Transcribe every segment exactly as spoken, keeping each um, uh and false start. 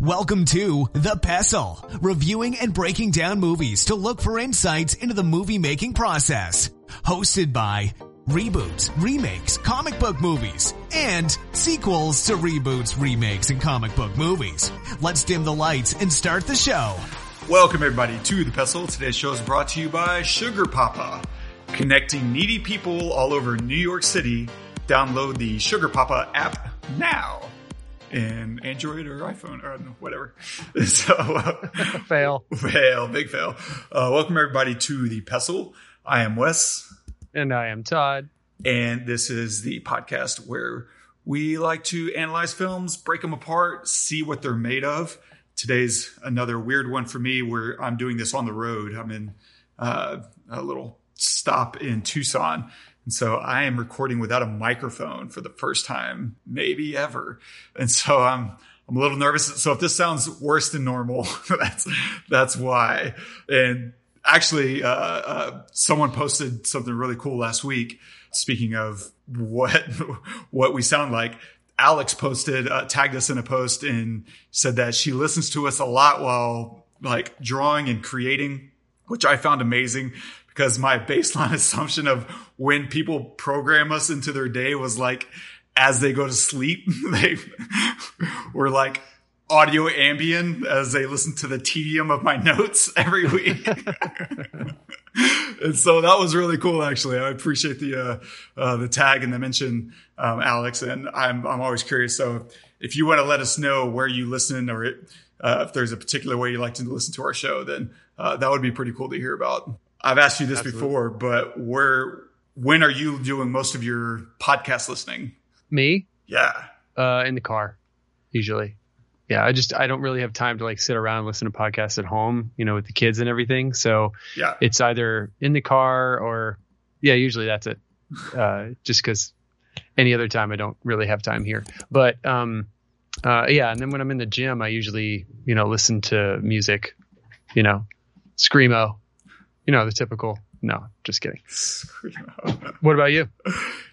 Welcome to The Pestle, reviewing and breaking down movies to look for insights into the movie-making process. Hosted by reboots, remakes, comic book movies, and sequels to reboots, remakes, and comic book movies. Let's dim the lights and start the show. Welcome, everybody, to The Pestle. Today's show is brought to you by Sugar Papa, connecting needy people all over New York City. Download the Sugar Papa app now. In Android or iPhone or whatever. So uh, fail, fail, big fail. Uh, welcome everybody to The Pestle. I am Wes, and I am Todd, and this is the podcast where we like to analyze films, break them apart, see what they're made of. Today's another weird one for me, where I'm doing this on the road. I'm in uh, a little stop in Tucson. And so I am recording without a microphone for the first time, maybe ever. And so I'm I'm a little nervous. So if this sounds worse than normal, that's that's why. And actually, uh, uh, someone posted something really cool last week. Speaking of what what we sound like, Alex posted uh, tagged us in a post and said that she listens to us a lot while like drawing and creating, which I found amazing. Because my baseline assumption of when people program us into their day was like, as they go to sleep, they were like audio ambient as they listen to the tedium of my notes every week. And so that was really cool, actually. I appreciate the uh, uh, the tag and the mention, um, Alex. And I'm I'm always curious. So if you want to let us know where you listen, or it, uh, if there's a particular way you like to listen to our show, then uh, that would be pretty cool to hear about. I've asked you this Absolutely. before, but where, when are you doing most of your podcast listening? Me? Yeah. Uh, in the car, usually. Yeah, I just, I don't really have time to like sit around and listen to podcasts at home, you know, with the kids and everything. So yeah, it's either in the car or, yeah, usually that's it. Uh, just because any other time I don't really have time here. But um, uh, yeah, and then when I'm in the gym, I usually, you know, listen to music, you know, Screamo. You know, the typical. No, just kidding. What about you?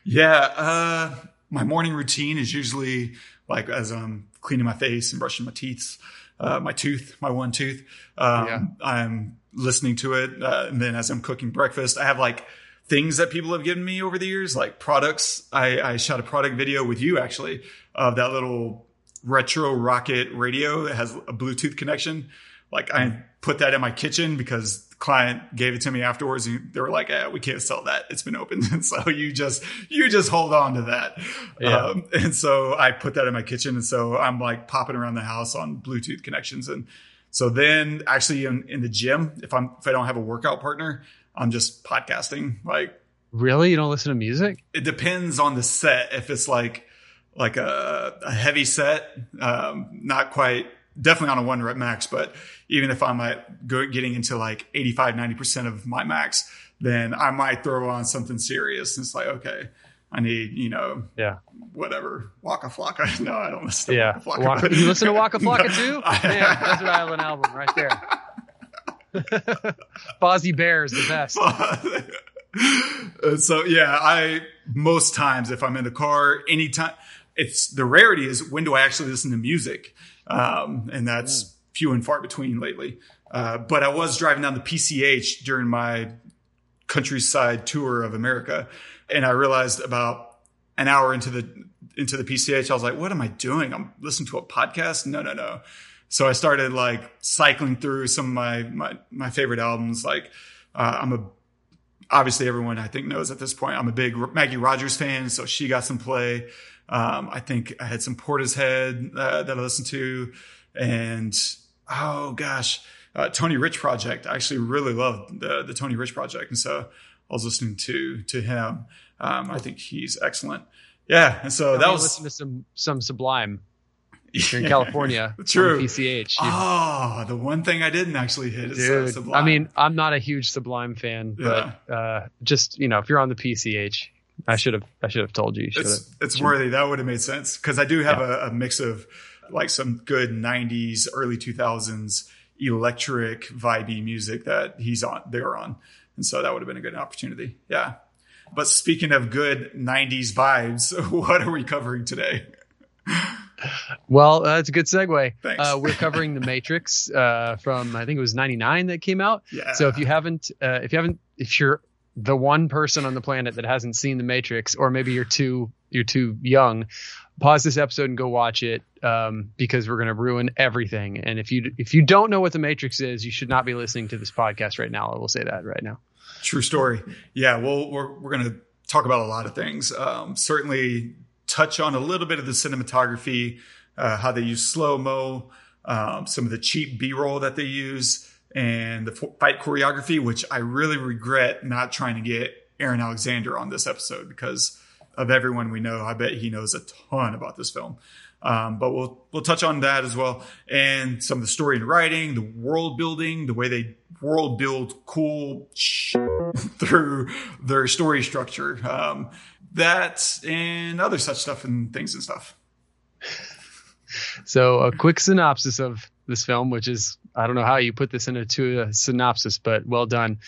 Yeah. Uh, my morning routine is usually like as I'm cleaning my face and brushing my teeth, uh, my tooth, my one tooth. Um, yeah. I'm listening to it. Uh, and then as I'm cooking breakfast, I have like things that people have given me over the years, like products. I, I shot a product video with you actually of that little retro rocket radio that has a Bluetooth connection. Like I put that in my kitchen because the client gave it to me afterwards and they were like, eh, we can't sell that. It's been opened. And so you just, you just hold on to that. Yeah. Um, and so I put that in my kitchen. And so I'm like popping around the house on Bluetooth connections. And so then actually in, in the gym, if I'm, if I don't have a workout partner, I'm just podcasting. Like, really? You don't listen to music? It depends on the set. If it's like, like a, a heavy set, um, not quite, definitely on a one rep max, but even if I'm at go, getting into like eighty-five, ninety percent of my max, then I might throw on something serious. And it's like, okay, I need, you know, yeah, whatever. Waka Flocka. No, I don't listen to yeah. Waka Flocka. Waka, you listen to Waka Flocka no. too? Man, Desert Island album right there. Bozzy Bear's the best. So yeah, I, most times if I'm in the car, anytime, it's the rarity is when do I actually listen to music? Um, and that's mm. few and far between lately. Uh, but I was driving down the P C H during my countryside tour of America. And I realized about an hour into the, into the P C H, I was like, what am I doing? I'm listening to a podcast. No, no, no. So I started like cycling through some of my, my, my favorite albums. Like, uh, I'm a, obviously everyone I think knows at this point, I'm a big Maggie Rogers fan. So she got some play. Um, I think I had some Portishead uh, that I listened to, and oh gosh, uh, Tony Rich Project. I actually really loved the, the Tony Rich Project, and so I was listening to to him. Um, I think he's excellent. Yeah, and so that was listening to some some Sublime. If you're in California, true. On the P C H. Oh, the one thing I didn't actually hit is Dude, uh, Sublime. I mean, I'm not a huge Sublime fan, but yeah. uh, just you know, if you're on the P C H. I should have, I should have told you. Should've, it's it's should've. worthy. That would have made sense. Cause I do have yeah. a, a mix of like some good nineties, early two thousands electric vibey music that he's on, they're on. And so that would have been a good opportunity. Yeah. But speaking of good nineties vibes, what are we covering today? Well, that's uh, a good segue. Thanks. Uh, we're covering The Matrix uh, from, I think it was ninety-nine that came out. Yeah. So if you haven't, uh, if you haven't, if you're the one person on the planet that hasn't seen The Matrix, or maybe you're too, you're too young, pause this episode and go watch it, um, because we're going to ruin everything. And if you, if you don't know what The Matrix is, you should not be listening to this podcast right now. I will say that right now. True story. Yeah. Well, we're, we're going to talk about a lot of things. Um, certainly touch on a little bit of the cinematography, uh, how they use slow-mo, um, some of the cheap B-roll that they use, and the fight choreography, which I really regret not trying to get Aaron Alexander on this episode because of everyone we know. I bet he knows a ton about this film. Um, but we'll we'll touch on that as well. And some of the story and writing, the world building, the way they world build cool sh- through their story structure. Um, that and other such stuff and things and stuff. So a quick synopsis of this film, which is, I don't know how you put this into a synopsis, but well done.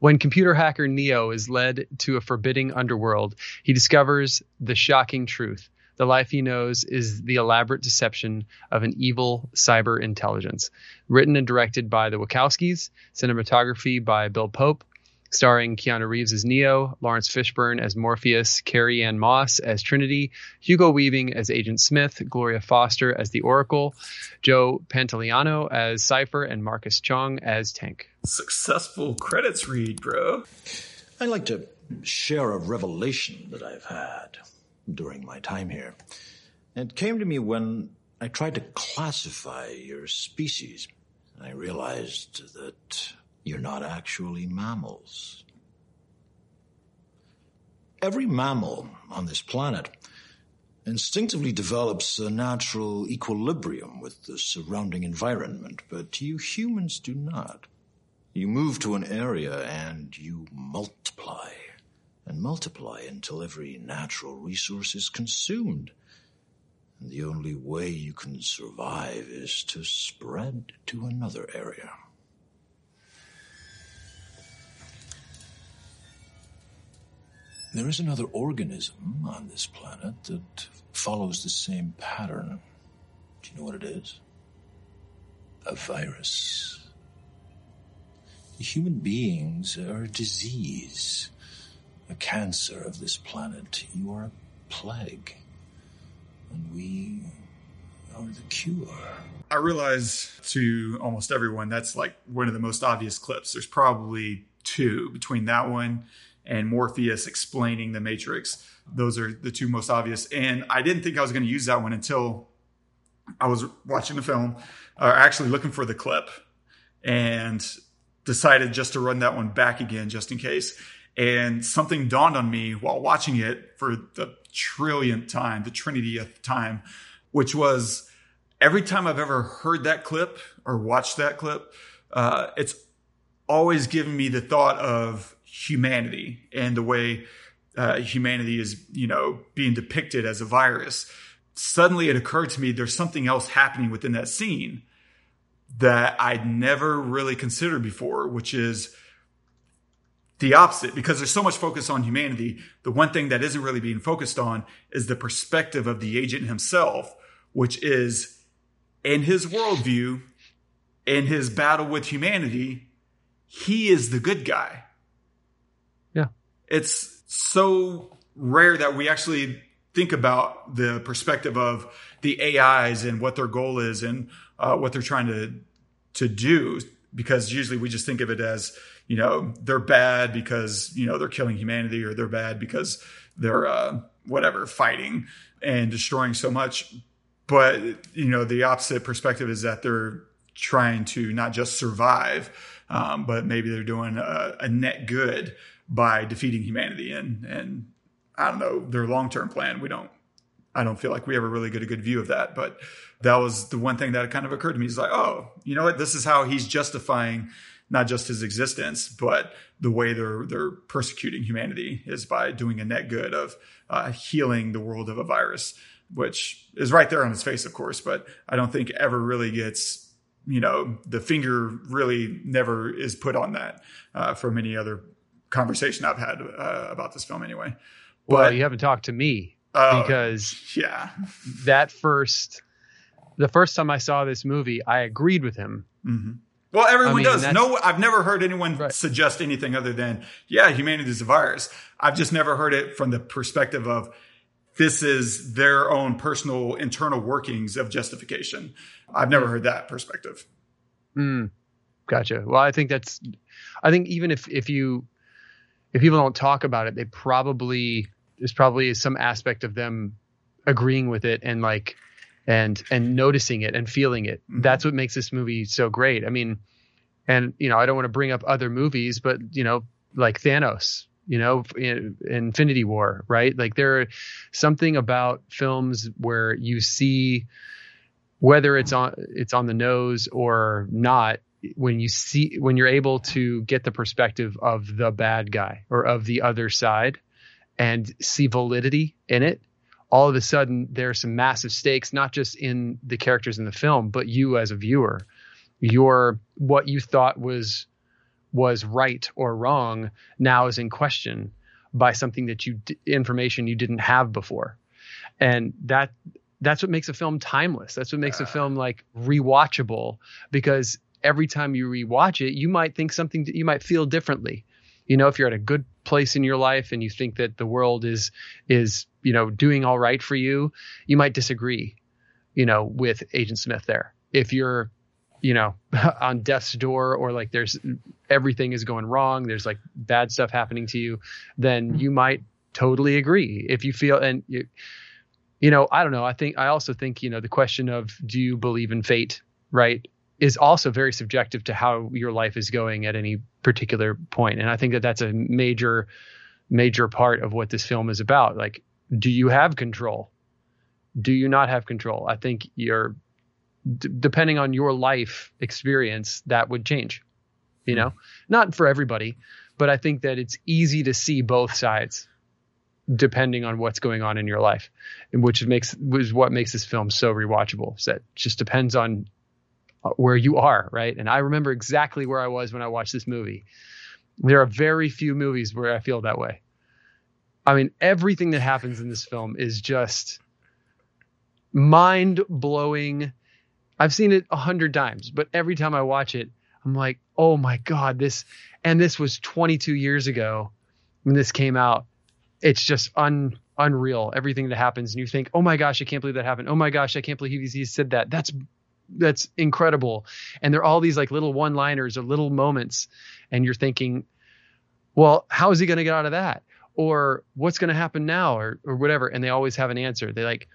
When computer hacker Neo is led to a forbidding underworld, he discovers the shocking truth. The life he knows is the elaborate deception of an evil cyber intelligence. Written and directed by the Wachowskis, cinematography by Bill Pope, starring Keanu Reeves as Neo, Lawrence Fishburne as Morpheus, Carrie Ann Moss as Trinity, Hugo Weaving as Agent Smith, Gloria Foster as the Oracle, Joe Pantoliano as Cypher, and Marcus Chong as Tank. Successful credits read, bro. I'd like to share a revelation that I've had during my time here. It came to me when I tried to classify your species. I realized that you're not actually mammals. Every mammal on this planet instinctively develops a natural equilibrium with the surrounding environment, but you humans do not. You move to an area and you multiply and multiply until every natural resource is consumed. And the only way you can survive is to spread to another area. There is another organism on this planet that follows the same pattern. Do you know what it is? A virus. Human beings are a disease, a cancer of this planet. You are a plague, and we are the cure. I realize to almost everyone that's like one of the most obvious clips. There's probably two between that one and Morpheus explaining the Matrix. Those are the two most obvious. And I didn't think I was going to use that one until I was watching the film, or actually looking for the clip, and decided just to run that one back again just in case. And something dawned on me while watching it for the trillionth time, the trinitieth time, which was every time I've ever heard that clip or watched that clip, uh, it's always given me the thought of humanity and the way uh, humanity is, you know, being depicted as a virus. Suddenly it occurred to me there's something else happening within that scene that I'd never really considered before, which is the opposite. Because there's so much focus on humanity, the one thing that isn't really being focused on is the perspective of the agent himself, which is in his worldview, in his battle with humanity, he is the good guy. It's so rare that we actually think about the perspective of the A Is and what their goal is and uh, what they're trying to to do, because usually we just think of it as, you know, they're bad because, you know, they're killing humanity, or they're bad because they're uh, whatever, fighting and destroying so much. But, you know, the opposite perspective is that they're trying to not just survive, um, but maybe they're doing a, a net good by defeating humanity. And, and I don't know, their long-term plan. We don't, I don't feel like we ever really get a good view of that, but that was the one thing that kind of occurred to me. It's like, oh, you know what? This is how he's justifying not just his existence, but the way they're, they're persecuting humanity is by doing a net good of uh, healing the world of a virus, which is right there on his face, of course, but I don't think ever really gets, you know, the finger really never is put on that uh, from any other conversation I've had uh, about this film anyway. But well, you haven't talked to me Oh, because yeah, that first, the first time I saw this movie, I agreed with him. Mm-hmm. Well, everyone I mean, does. No, I've never heard anyone right. suggest anything other than, yeah, humanity is a virus. I've just never heard it from the perspective of this is their own personal internal workings of justification. I've never heard that perspective. Mm. Gotcha. Well, I think that's, I think even if, if you, if people don't talk about it, they probably, there's probably some aspect of them agreeing with it and like, and, and noticing it and feeling it. Mm-hmm. That's what makes this movie so great. I mean, and you know, I don't want to bring up other movies, but you know, like Thanos, you know, in, in Infinity War, right? Like there are something about films where you see, whether it's on, it's on the nose or not, when you see, when you're able to get the perspective of the bad guy or of the other side and see validity in it, all of a sudden there are some massive stakes, not just in the characters in the film, but you as a viewer, your, what you thought was, was right or wrong now is in question by something that you, information you didn't have before. And that, that's what makes a film timeless. That's what makes uh, a film like rewatchable, because every time you rewatch it, you might think something that you might feel differently. You know, if you're at a good place in your life and you think that the world is, is, you know, doing all right for you, you might disagree, you know, with Agent Smith there. If you're, you know, on death's door or like there's everything is going wrong, there's like bad stuff happening to you, then you might totally agree. If you feel, and you, you know, I don't know. I think, I also think, you know, the question of, do you believe in fate? Right. Is also very subjective to how your life is going at any particular point. And I think that that's a major, major part of what this film is about. Like, do you have control? Do you not have control? I think you're, d- depending on your life experience, that would change, you know, not for everybody, but I think that it's easy to see both sides depending on what's going on in your life, and which makes, which is what makes this film so rewatchable. So it just depends on where you are, right? And I remember exactly where I was when I watched this movie. There are very few movies where I feel that way. I mean, everything that happens in this film is just mind-blowing. I've seen it a hundred times, but every time I watch it, I'm like, oh my God, this, and this was twenty-two years ago when this came out. It's just un unreal. Everything that happens, and you think, oh my gosh, I can't believe that happened. Oh my gosh, I can't believe he said that. That's That's incredible. And there are all these like little one-liners or little moments. And you're thinking, well, how is he going to get out of that? Or what's going to happen now, or, or whatever. And they always have an answer. They like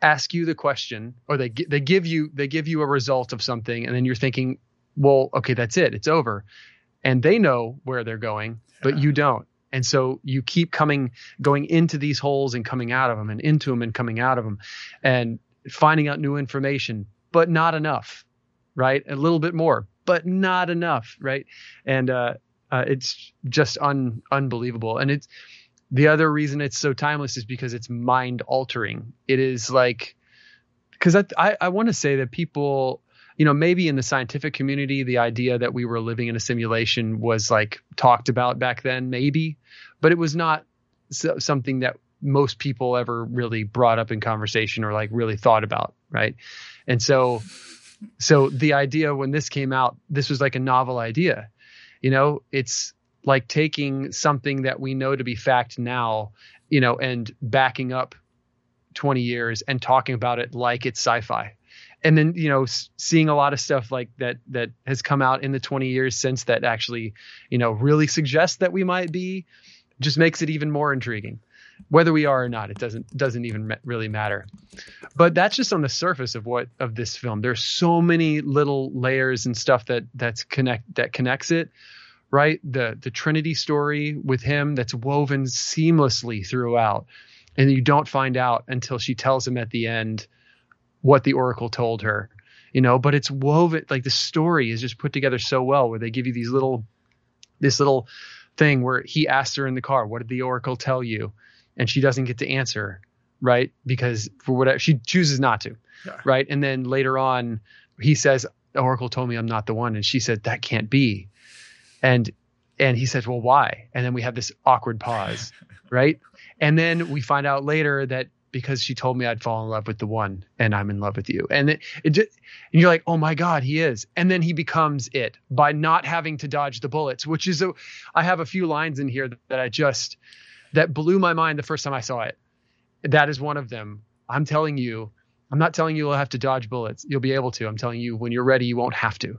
ask you the question, or they, they give you, they give you a result of something. And then you're thinking, well, okay, that's it. It's over. And they know where they're going, but yeah. you don't. And so you keep coming, going into these holes and coming out of them, and into them and coming out of them, and finding out new information, but not enough, right? A little bit more, but not enough, right? And uh, uh, it's just un- unbelievable. And it's the other reason it's so timeless is because it's mind-altering. It is like, because I I, I want to say that people, you know, maybe in the scientific community, the idea that we were living in a simulation was like talked about back then, maybe, but it was not so, something that most people ever really brought up in conversation or like really thought about, right? And so, so the idea when this came out, this was like a novel idea, you know, it's like taking something that we know to be fact now, you know, and backing up twenty years and talking about it like it's sci-fi. And then, you know, seeing a lot of stuff like that, that has come out in the twenty years since that actually, you know, really suggests that we might be, just makes it even more intriguing. Whether we are or not, it doesn't doesn't even ma- really matter. But that's just on the surface of what of this film. There's so many little layers and stuff that that's connect that connects it, right? The the Trinity story with him that's woven seamlessly throughout, and you don't find out until she tells him at the end what the Oracle told her, you know. But it's woven, like the story is just put together so well, where they give you these little this little thing where he asked her in the car, "What did the Oracle tell you?" And she doesn't get to answer, right? Because for whatever, she chooses not to, yeah. right? And then later on, he says, Oracle told me I'm not the one. And she said, that can't be. And And he says, well, why? And then we have this awkward pause, right? And then we find out later that because she told me I'd fall in love with the one, and I'm in love with you. And, it, it just, and you're like, oh my God, he is. And then he becomes it by not having to dodge the bullets, which is, a, I have a few lines in here that, that I just, that blew my mind the first time I saw it. That is one of them. I'm telling you, I'm not telling you you'll have to dodge bullets. You'll be able to. I'm telling you when you're ready, you won't have to.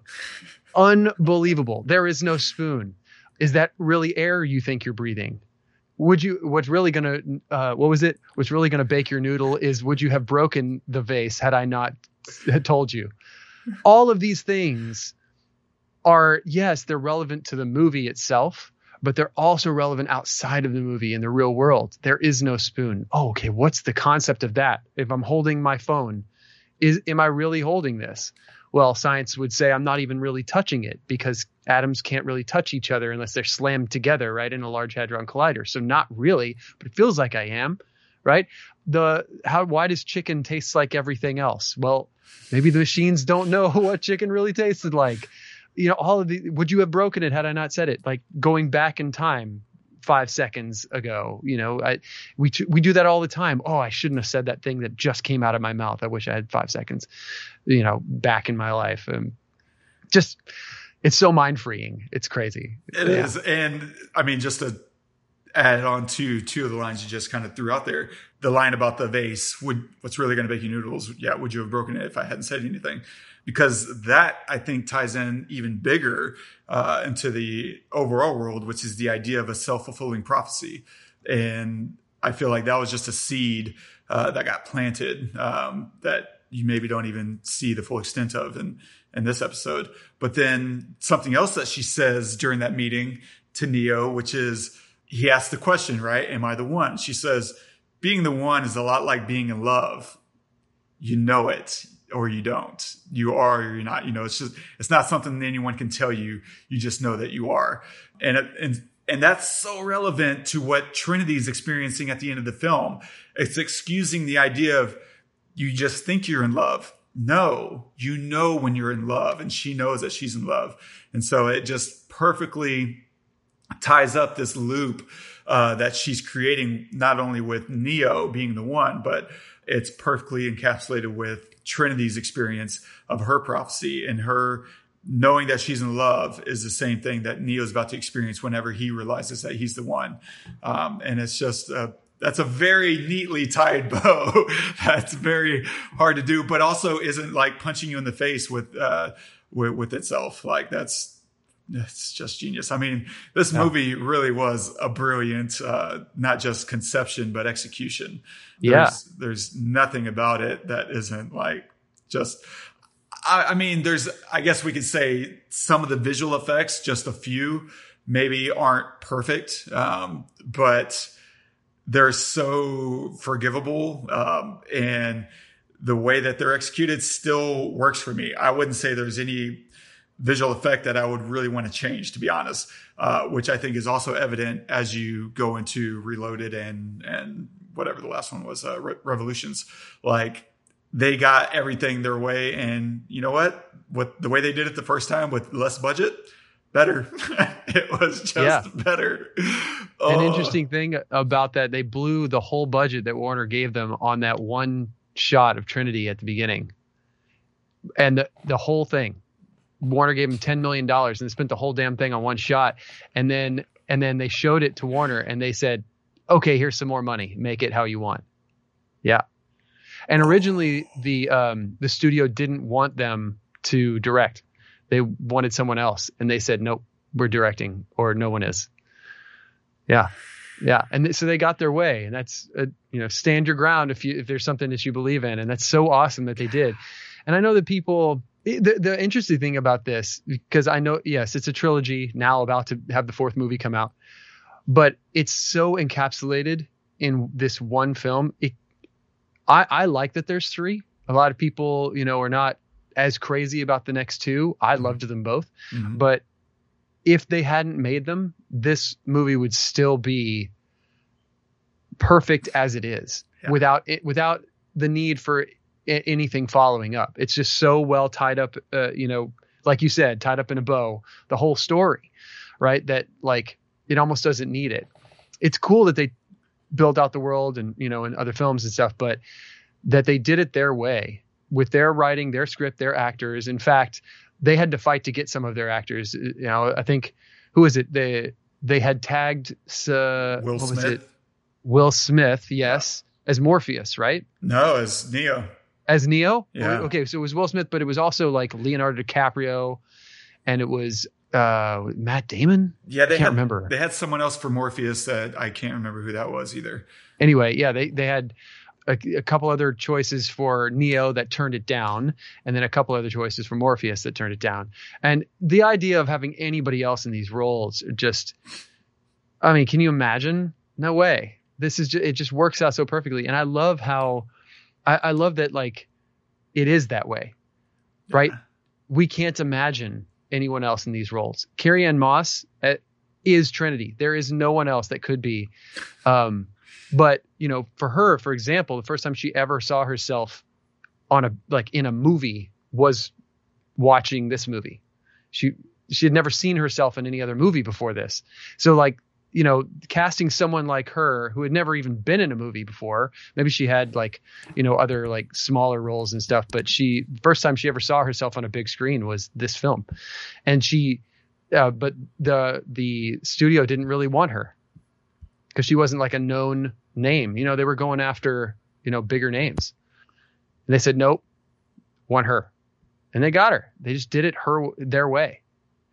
Unbelievable. There is no spoon. Is that really air you think you're breathing? Would you, what's really going to, uh, what was it? What's really going to bake your noodle is, would you have broken the vase had I not had told you? All of these things are, yes, they're relevant to the movie itself, but they're also relevant outside of the movie in the real world. There is no spoon. Oh, okay. What's the concept of that? If I'm holding my phone, is, am I really holding this? Well, science would say I'm not even really touching it because atoms can't really touch each other unless they're slammed together, right, in a Large Hadron Collider. So not really, but it feels like I am, right? The how why does chicken taste like everything else? Well, maybe the machines don't know what chicken really tasted like. You know, all of the, would you have broken it had I not said it? Like going back in time five seconds ago, you know, I, we, we do that all the time. Oh, I shouldn't have said that thing that just came out of my mouth. I wish I had five seconds, you know, back in my life. And just, it's so mind freeing. It's crazy. It yeah. is. And I mean, just to add on to two of the lines you just kind of threw out there, the line about the vase, would what's really going to bake you noodles. Yeah. Would you have broken it if I hadn't said anything? Because that, I think, ties in even bigger uh, into the overall world, which is the idea of a self-fulfilling prophecy. And I feel like that was just a seed uh, that got planted um, that you maybe don't even see the full extent of in, in this episode. But then something else that she says during that meeting to Neo, which is he asked the question, right? Am I the one? She says, being the one is a lot like being in love. You know it. Or you don't. You are, or you're not. You know, it's just, it's not something that anyone can tell you. You just know that you are. And, and, and that's so relevant to what Trinity's experiencing at the end of the film. It's excusing the idea of you just think you're in love. No, you know when you're in love, and she knows that she's in love. And so it just perfectly ties up this loop uh, that she's creating, not only with Neo being the one, but it's perfectly encapsulated with Trinity's experience of her prophecy, and her knowing that she's in love is the same thing that Neo's about to experience whenever he realizes that he's the one. Um, and it's just, uh, that's a very neatly tied bow. That's very hard to do, but also isn't like punching you in the face with, uh, with, with itself. Like that's, that's just genius. I mean, this yeah. movie really was a brilliant, uh, not just conception, but execution. Yeah. There's, there's nothing about it that isn't like just, I, I mean, there's, I guess we could say some of the visual effects, just a few maybe aren't perfect. Um, but they're so forgivable. Um, and the way that they're executed still works for me. I wouldn't say there's any visual effect that I would really want to change, to be honest, uh, which I think is also evident as you go into Reloaded and and whatever the last one was, uh, Re- Revolutions. Like they got everything their way, and you know what? What the way they did it the first time with less budget, better. It was just yeah. better. An interesting thing about that, they blew the whole budget that Warner gave them on that one shot of Trinity at the beginning, and the, the whole thing. Warner gave him ten million dollars and they spent the whole damn thing on one shot. And then, and then they showed it to Warner and they said, okay, here's some more money. Make it how you want. Yeah. And originally the, um, the studio didn't want them to direct. They wanted someone else. And they said, nope, we're directing, or no one is. Yeah. Yeah. And th- so they got their way, and that's, uh, you know, stand your ground if you, if there's something that you believe in. And that's so awesome that they did. And I know that people, The, the interesting thing about this, because I know, yes, it's a trilogy now about to have the fourth movie come out, but it's so encapsulated in this one film. It, I, I like that there's three. A lot of people, you know, are not as crazy about the next two. I loved them both. Mm-hmm. But if they hadn't made them, this movie would still be perfect as it is, yeah. without it, without the need for anything following up. It's just so well tied up, uh, you know, like you said, tied up in a bow, the whole story, right? That like it almost doesn't need it. It's cool that they build out the world and, you know, in other films and stuff, but that they did it their way with their writing, their script, their actors. In fact, they had to fight to get some of their actors. You know, I think, who is it? They, they had tagged uh, Will Smith. It? Will Smith. Yes. As Morpheus, right? No, as Neo. As Neo? Yeah. Okay. So it was Will Smith, but it was also like Leonardo DiCaprio, and it was uh, Matt Damon. Yeah. They I can't had, remember. They had someone else for Morpheus that I can't remember who that was either. Anyway. Yeah. They, they had, A, a couple other choices for Neo that turned it down, and then a couple other choices for Morpheus that turned it down. And the idea of having anybody else in these roles, just, I mean, can you imagine? No way. This is just, it just works out so perfectly. And I love how, I, I love that, like, it is that way, yeah. Right? We can't imagine anyone else in these roles. Carrie Ann Moss uh, is Trinity. There is no one else that could be, um, but, you know, for her, for example, the first time she ever saw herself on a, like in a movie, was watching this movie. She, she had never seen herself in any other movie before this. So like, you know, casting someone like her who had never even been in a movie before, maybe she had like, you know, other like smaller roles and stuff, but she, first time she ever saw herself on a big screen was this film. And she, uh, but the, the studio didn't really want her, because she wasn't like a known name. You know, they were going after, you know, bigger names. And they said, nope, want her. And they got her. They just did it her their way.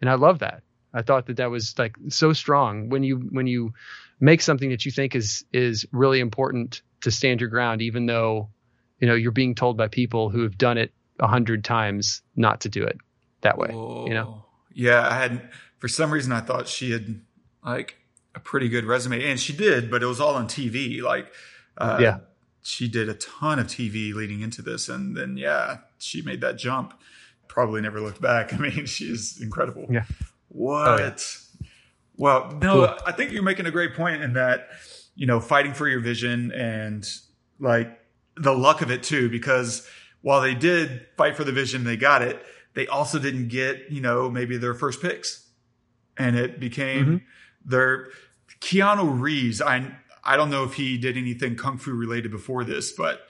And I love that. I thought that that was like so strong when you when you make something that you think is is really important to stand your ground, even though, you know, you're being told by people who have done it a hundred times not to do it that way. Whoa. You know? Yeah, I had, for some reason I thought she had like a pretty good resume, and she did, but it was all on T V. Like, uh, yeah, she did a ton of T V leading into this. And then, yeah, she made that jump, probably never looked back. I mean, she's incredible. Yeah. What? Oh, yeah. Well, no, cool. I think you're making a great point in that, you know, fighting for your vision and like the luck of it too, because while they did fight for the vision, they got it. They also didn't get, you know, maybe their first picks, and it became, mm-hmm. They're Keanu Reeves. I I don't know if he did anything kung fu related before this, but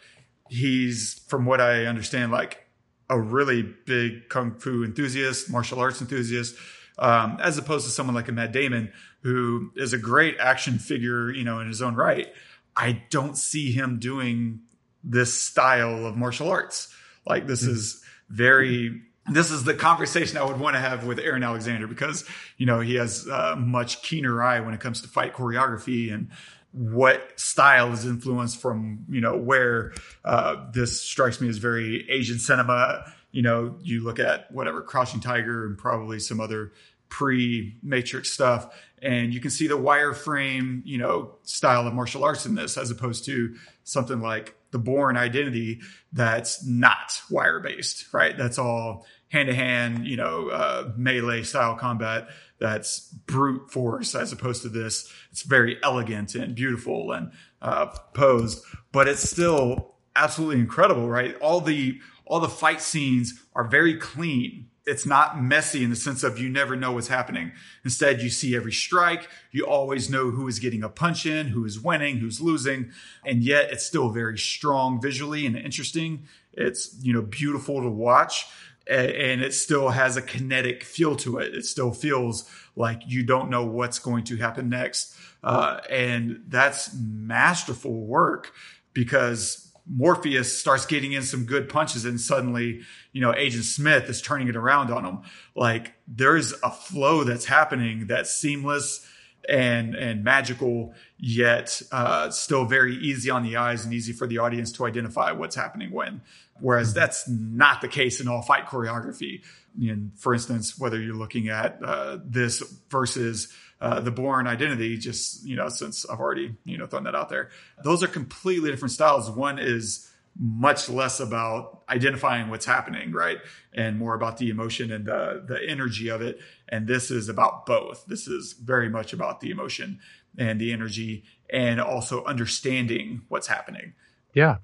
he's, from what I understand, like a really big kung fu enthusiast, martial arts enthusiast, um, as opposed to someone like a Matt Damon, who is a great action figure, you know, in his own right. I don't see him doing this style of martial arts. Like this mm-hmm. is very. This is the conversation I would want to have with Aaron Alexander, because, you know, he has a much keener eye when it comes to fight choreography and what style is influenced from, you know, where. Uh, this strikes me as very Asian cinema. You know, you look at whatever Crouching Tiger and probably some other pre-Matrix stuff, and you can see the wireframe, you know, style of martial arts in this, as opposed to something like The Bourne Identity, that's not wire based, right? That's all hand to hand, you know, uh, melee style combat. That's brute force, as opposed to this. It's very elegant and beautiful and uh, posed, but it's still absolutely incredible, right? All the all the fight scenes are very clean. It's not messy in the sense of you never know what's happening. Instead, you see every strike. You always know who is getting a punch in, who is winning, who's losing. And yet it's still very strong visually and interesting. It's, you know, beautiful to watch. And it still has a kinetic feel to it. It still feels like you don't know what's going to happen next. Uh, and that's masterful work, because Morpheus starts getting in some good punches, and suddenly, you know, Agent Smith is turning it around on him. Like, there's a flow that's happening that's seamless and and magical, yet uh, still very easy on the eyes and easy for the audience to identify what's happening when. Whereas that's not the case in all fight choreography. And for instance, whether you're looking at uh, this versus Uh, the Bourne Identity, just, you know, since I've already, you know, thrown that out there, those are completely different styles. One is much less about identifying what's happening, right, and more about the emotion and the the energy of it. And this is about both. This is very much about the emotion and the energy, and also understanding what's happening. Yeah,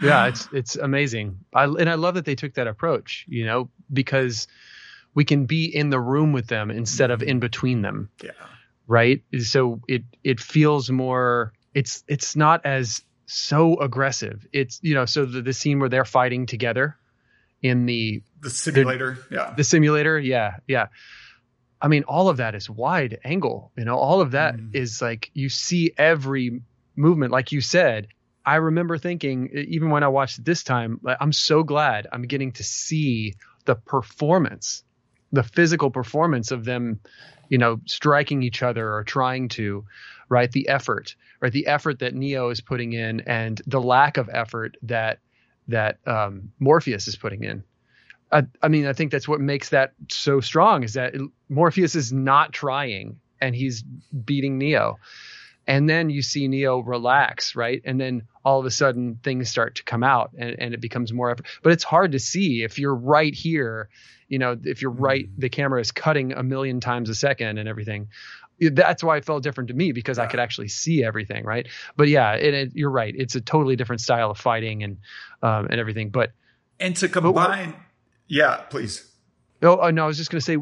yeah, it's it's amazing. I and I love that they took that approach, you know, because we can be in the room with them instead of in between them. Yeah. Right. So it, it feels more, it's, it's not as so aggressive. It's, you know, so the, the scene where they're fighting together in the, the simulator. The, yeah. The simulator. Yeah. Yeah. I mean, all of that is wide angle, you know, all of that mm. is like, you see every movement, like you said. I remember thinking, even when I watched it this time, I'm so glad I'm getting to see the performance, the physical performance of them, you know, striking each other or trying to, right? The effort, right? The effort that Neo is putting in and the lack of effort that that um, Morpheus is putting in. I, I mean, I think that's what makes that so strong, is that Morpheus is not trying and he's beating Neo. And then you see Neo relax, right? And then all of a sudden things start to come out and, and it becomes more effort. But it's hard to see if you're right here, you know, if you're right, the camera is cutting a million times a second and everything. That's why it felt different to me, because yeah. I could actually see everything, right? But yeah, it, it, you're right. It's a totally different style of fighting and um, and everything. But And to combine, but, yeah, please. Oh, no, I was just going to say...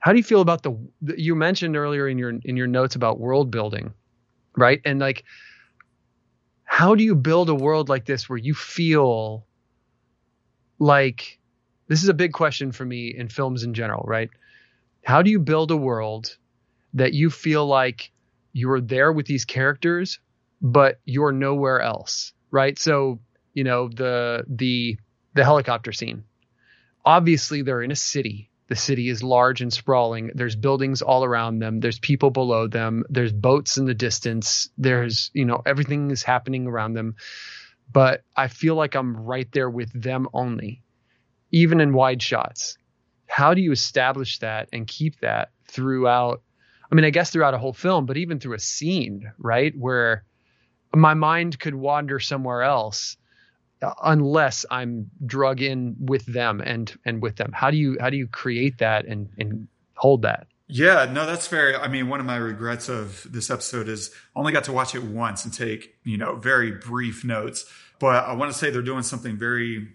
How do you feel about the, you mentioned earlier in your, in your notes about world building, right? And like, how do you build a world like this where you feel like, this is a big question for me in films in general, right? How do you build a world that you feel like you're there with these characters, but you're nowhere else, right? So, you know, the, the, the helicopter scene, obviously they're in a city. The city is large and sprawling. There's buildings all around them. There's people below them. There's boats in the distance. There's, you know, everything is happening around them. But I feel like I'm right there with them only, even in wide shots. How do you establish that and keep that throughout? I mean, I guess throughout a whole film, but even through a scene, right? Where my mind could wander somewhere else, unless I'm drug in with them and, and with them. How do you, how do you create that and, and hold that? Yeah, no, that's fair. I mean, one of my regrets of this episode is I only got to watch it once and take, you know, very brief notes, but I want to say they're doing something very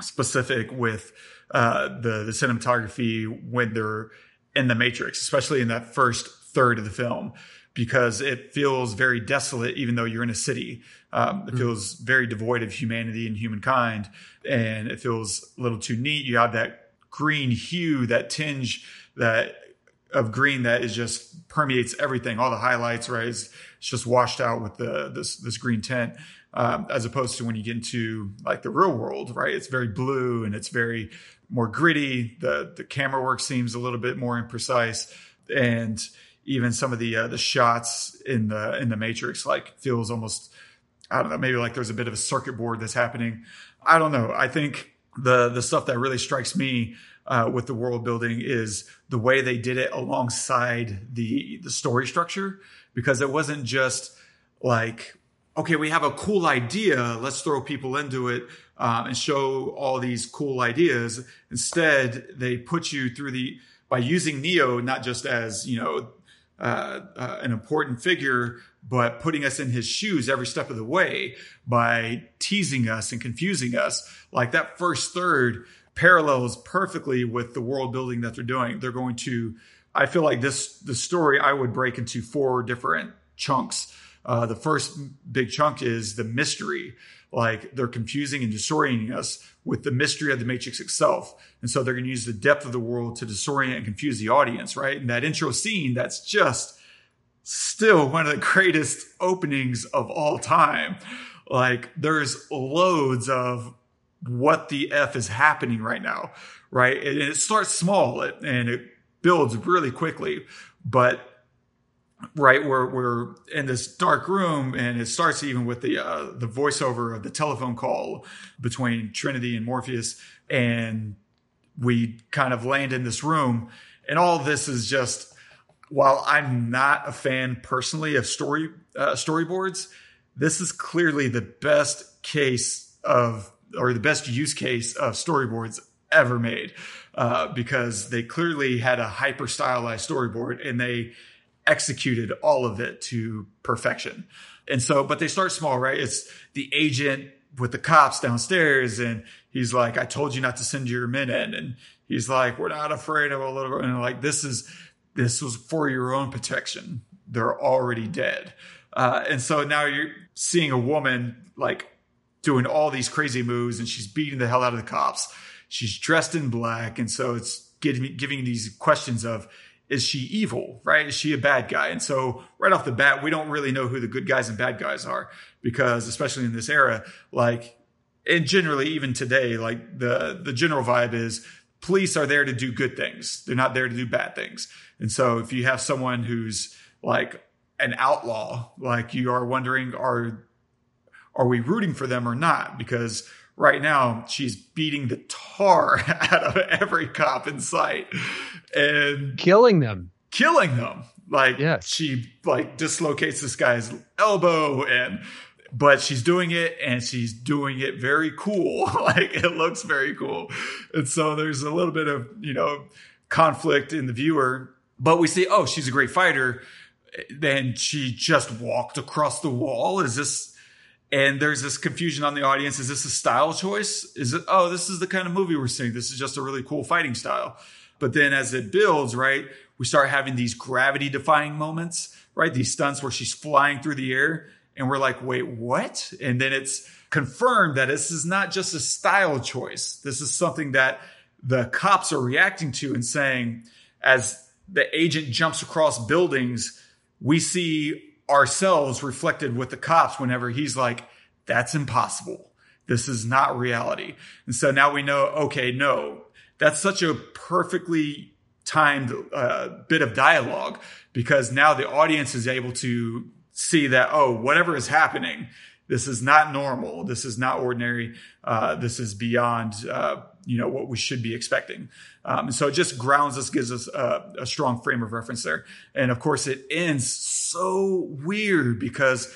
specific with uh, the, the cinematography when they're in the Matrix, especially in that first third of the film, because it feels very desolate, even though you're in a city. Um, it feels very devoid of humanity and humankind, and it feels a little too neat. You have that green hue, that tinge that of green that is just permeates everything. All the highlights, right? It's just washed out with the this this green tint, um, as opposed to when you get into like the real world, right? It's very blue and it's very more gritty. The the camera work seems a little bit more imprecise, and even some of the uh, the shots in the in the Matrix like feels almost, I don't know, maybe like there's a bit of a circuit board that's happening. I don't know. I think the the stuff that really strikes me uh, with the world building is the way they did it alongside the the story structure, because it wasn't just like, okay, we have a cool idea, let's throw people into it um, and show all these cool ideas. Instead, they put you through the by using Neo not just as, you know, Uh, uh, an important figure, but putting us in his shoes every step of the way by teasing us and confusing us. Like that first third parallels perfectly with the world building that they're doing. They're going to, I feel like this, the story I would break into four different chunks. Uh, the first big chunk is the mystery. Like they're confusing and disorienting us with the mystery of the Matrix itself. And so they're going to use the depth of the world to disorient and confuse the audience, right? And that intro scene, that's just still one of the greatest openings of all time. Like there's loads of what the F is happening right now, right? And it starts small and it builds really quickly, but right, we're we're in this dark room, and it starts even with the uh, the voiceover of the telephone call between Trinity and Morpheus, and we kind of land in this room, and all this is just. While I'm not a fan personally of story uh, storyboards, this is clearly the best case of or the best use case of storyboards ever made, uh, because they clearly had a hyper stylized storyboard, and they executed all of it to perfection. And so, but they start small, right? It's the agent with the cops downstairs, and he's like, I told you not to send your men in. And he's like, we're not afraid of a little. And like, this is, this was for your own protection. They're already dead. Uh, and so now you're seeing a woman like doing all these crazy moves, and she's beating the hell out of the cops. She's dressed in black. And so it's giving, giving these questions of, is she evil, right? Is she a bad guy? And so right off the bat, we don't really know who the good guys and bad guys are, because especially in this era, like, and generally even today, like the, the general vibe is police are there to do good things. They're not there to do bad things. And so if you have someone who's like an outlaw, like you are wondering, are, are we rooting for them or not? Because right now she's beating the tar out of every cop in sight and killing them, killing them. Like yes. She like dislocates this guy's elbow, and, but she's doing it and she's doing it very cool. Like it looks very cool. And so there's a little bit of, you know, conflict in the viewer, but we see, oh, she's a great fighter. Then she just walked across the wall. Is this, And there's this confusion on the audience. Is this a style choice? Is it, oh, this is the kind of movie we're seeing. This is just a really cool fighting style. But then as it builds, right, we start having these gravity-defying moments, right? These stunts where she's flying through the air. And we're like, wait, what? And then it's confirmed that this is not just a style choice. This is something that the cops are reacting to and saying, as the agent jumps across buildings, we see ourselves reflected with the cops whenever he's like, that's impossible. This is not reality. And so now we know, okay, no, that's such a perfectly timed uh, bit of dialogue, because now the audience is able to see that, oh, whatever is happening, this is not normal. This is not ordinary. Uh, this is beyond, uh, you know, what we should be expecting. Um, and so it just grounds us, gives us a, a strong frame of reference there. And of course, it ends so weird because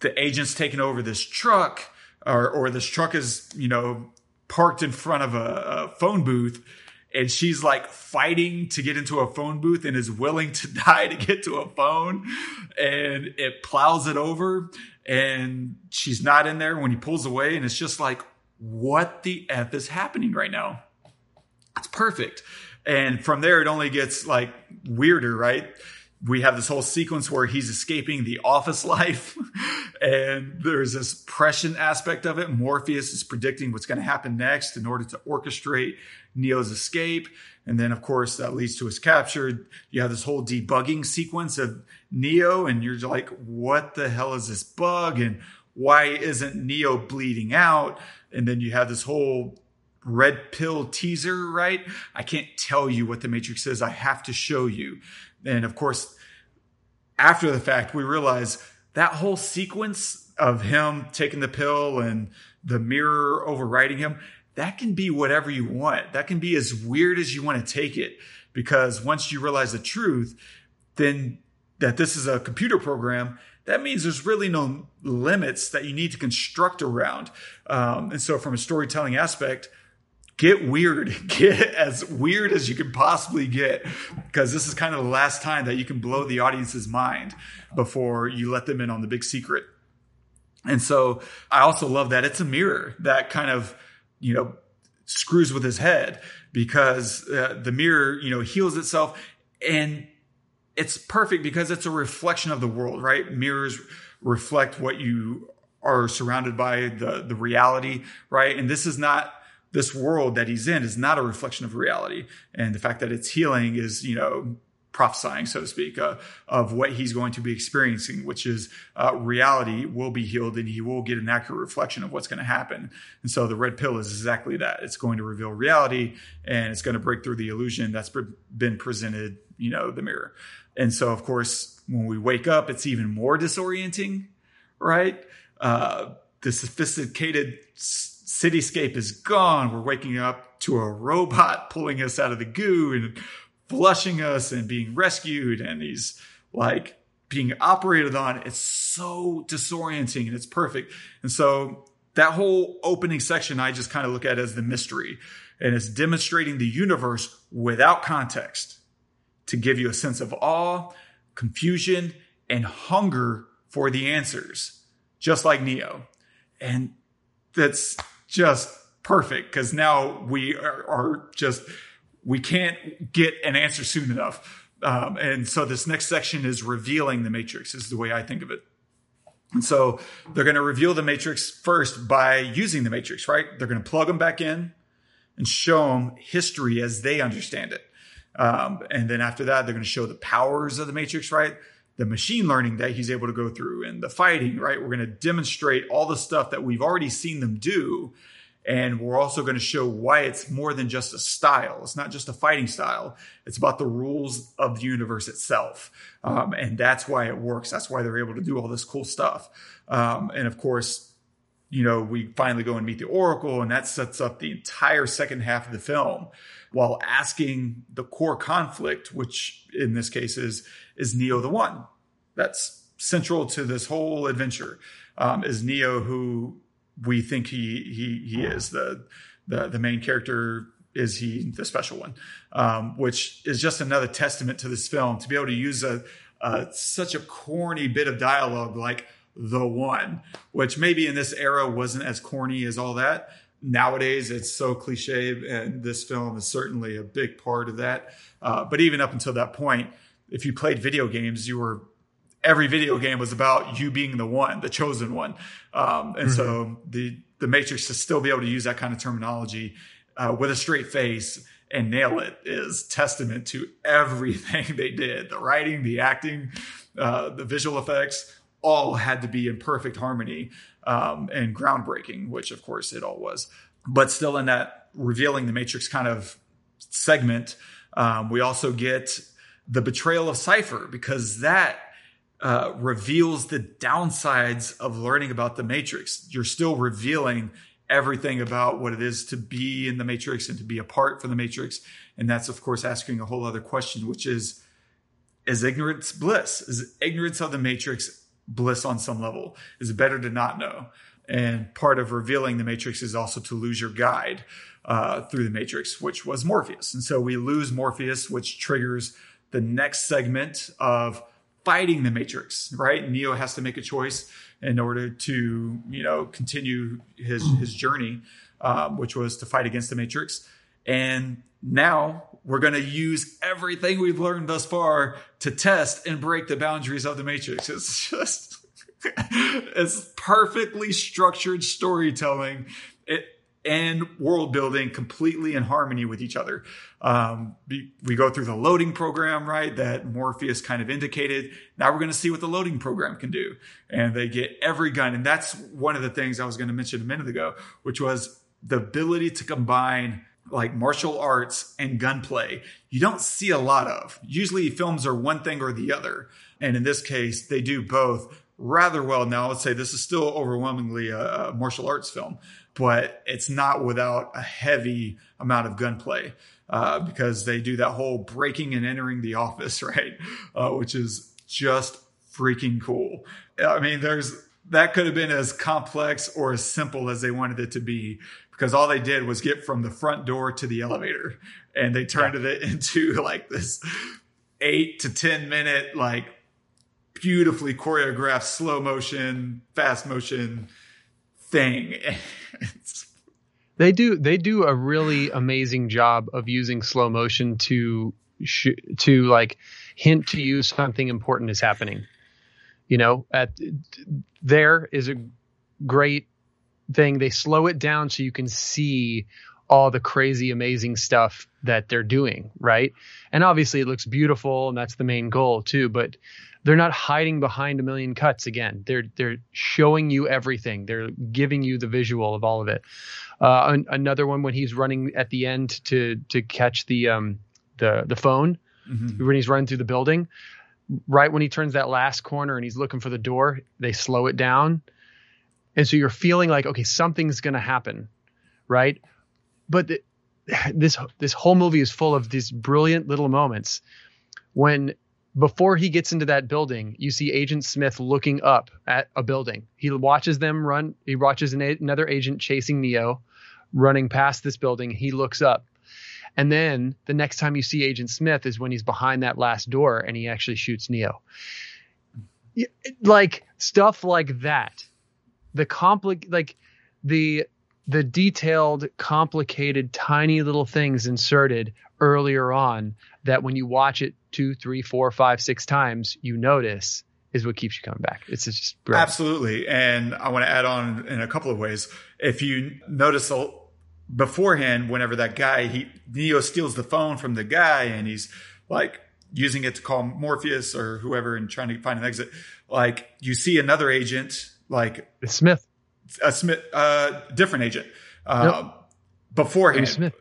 the agent's taken over this truck, or, or this truck is, you know, parked in front of a, a phone booth. And she's like fighting to get into a phone booth and is willing to die to get to a phone. And it plows it over. And she's not in there when he pulls away. And it's just like, what the F is happening right now? It's perfect. And from there, it only gets like weirder, right? We have this whole sequence where he's escaping the office life. And there's this prescient aspect of it. Morpheus is predicting what's going to happen next in order to orchestrate Neo's escape. And then, of course, that leads to his capture. You have this whole debugging sequence of Neo, and you're like, what the hell is this bug? And why isn't Neo bleeding out? And then you have this whole red pill teaser, right? I can't tell you what the Matrix is. I have to show you. And, of course, after the fact, we realize that whole sequence of him taking the pill and the mirror overriding him, that can be whatever you want. That can be as weird as you want to take it. Because once you realize the truth, then that this is a computer program, that means there's really no limits that you need to construct around. Um, and so from a storytelling aspect, get weird. Get as weird as you can possibly get. Because this is kind of the last time that you can blow the audience's mind before you let them in on the big secret. And so I also love that it's a mirror that kind of, you know, screws with his head, because uh, the mirror, you know, heals itself, and it's perfect because it's a reflection of the world, right? Mirrors reflect what you are surrounded by, the, the reality, right? And this is not, this world that he's in is not a reflection of reality. And the fact that it's healing is, you know, prophesying, so to speak, uh, of what he's going to be experiencing, which is uh, reality will be healed and he will get an accurate reflection of what's going to happen. And so the red pill is exactly that. It's going to reveal reality, and it's going to break through the illusion that's been presented, you know, the mirror. And so, of course, when we wake up, it's even more disorienting, right? Uh, the sophisticated s- cityscape is gone. We're waking up to a robot pulling us out of the goo and flushing us and being rescued, and he's like being operated on. It's so disorienting, and it's perfect. And so that whole opening section, I just kind of look at as the mystery, and it's demonstrating the universe without context to give you a sense of awe, confusion, and hunger for the answers, just like Neo. And that's just perfect, because now we are, are just, we can't get an answer soon enough. Um, and so this next section is revealing the Matrix, is the way I think of it. And so they're going to reveal the Matrix first by using the Matrix, right? They're going to plug them back in and show them history as they understand it. Um, and then after that, they're going to show the powers of the Matrix, right? The machine learning that he's able to go through and the fighting, right? We're going to demonstrate all the stuff that we've already seen them do. And we're also going to show why it's more than just a style. It's not just a fighting style. It's about the rules of the universe itself. Um, and that's why it works. That's why they're able to do all this cool stuff. Um, and of course, you know, we finally go and meet the Oracle, and that sets up the entire second half of the film while asking the core conflict, which in this case is, is Neo the one? That's central to this whole adventure, um, is Neo who... we think he he he is the, the the main character. Is he the special one? Um, which is just another testament to this film, to be able to use a, a such a corny bit of dialogue like "the one," which maybe in this era wasn't as corny as all that. Nowadays, it's so cliche, and this film is certainly a big part of that. Uh, but even up until that point, if you played video games, you were... every video game was about you being the one, the chosen one. Um, and mm-hmm. so the, the Matrix, to still be able to use that kind of terminology uh, with a straight face and nail it, is testament to everything they did. The writing, the acting, uh, the visual effects, all had to be in perfect harmony um, and groundbreaking, which of course it all was. But still in that revealing the Matrix kind of segment, um, we also get the betrayal of Cypher, because that Uh, reveals the downsides of learning about the Matrix. You're still revealing everything about what it is to be in the Matrix and to be apart from the Matrix. And that's, of course, asking a whole other question, which is, is ignorance bliss? Is ignorance of the Matrix bliss on some level? Is it better to not know? And part of revealing the Matrix is also to lose your guide uh, through the Matrix, which was Morpheus. And so we lose Morpheus, which triggers the next segment of fighting the Matrix, right? Neo has to make a choice in order to, you know, continue his, his journey, um, which was to fight against the Matrix. And now we're going to use everything we've learned thus far to test and break the boundaries of the Matrix. It's just, it's perfectly structured storytelling it, and world building completely in harmony with each other. Um, we go through the loading program, right? That Morpheus kind of indicated. Now we're going to see what the loading program can do. And they get every gun. And that's one of the things I was going to mention a minute ago, which was the ability to combine like martial arts and gunplay. You don't see a lot of. Usually films are one thing or the other. And in this case, they do both rather well. Now, let's say this is still overwhelmingly a martial arts film, but it's not without a heavy amount of gunplay uh, because they do that whole breaking and entering the office, right? Uh, which is just freaking cool. I mean, there's that could have been as complex or as simple as they wanted it to be, because all they did was get from the front door to the elevator, and they turned yeah. it into like this eight to ten minute, like beautifully choreographed slow motion, fast motion thing. they do they do a really amazing job of using slow motion to sh- to like hint to you something important is happening. You know, at there is a great thing. They slow it down so you can see all the crazy, amazing stuff that they're doing, right? And obviously it looks beautiful, and that's the main goal too, but they're not hiding behind a million cuts again. They're they're showing you everything. They're giving you the visual of all of it. Uh, an, another one when he's running at the end to to catch the um the the phone, mm-hmm. when he's running through the building, right when he turns that last corner and he's looking for the door, they slow it down. And so you're feeling like, okay, something's going to happen, right? But the, this this whole movie is full of these brilliant little moments. When before he gets into that building, you see Agent Smith looking up at a building. He watches them run. He watches an, another agent chasing Neo, running past this building. He looks up. And then the next time you see Agent Smith is when he's behind that last door and he actually shoots Neo. Like stuff like that. The compli- like the the detailed, complicated, tiny little things inserted earlier on that when you watch it two, three, four, five, six times, you notice is what keeps you coming back. It's just brilliant. Absolutely. And I want to add on in a couple of ways. If you notice beforehand, whenever that guy, he Neo steals the phone from the guy and he's like using it to call Morpheus or whoever and trying to find an exit. Like you see another agent, like it's Smith, a Smith, uh, different agent, uh, nope. beforehand, Smith.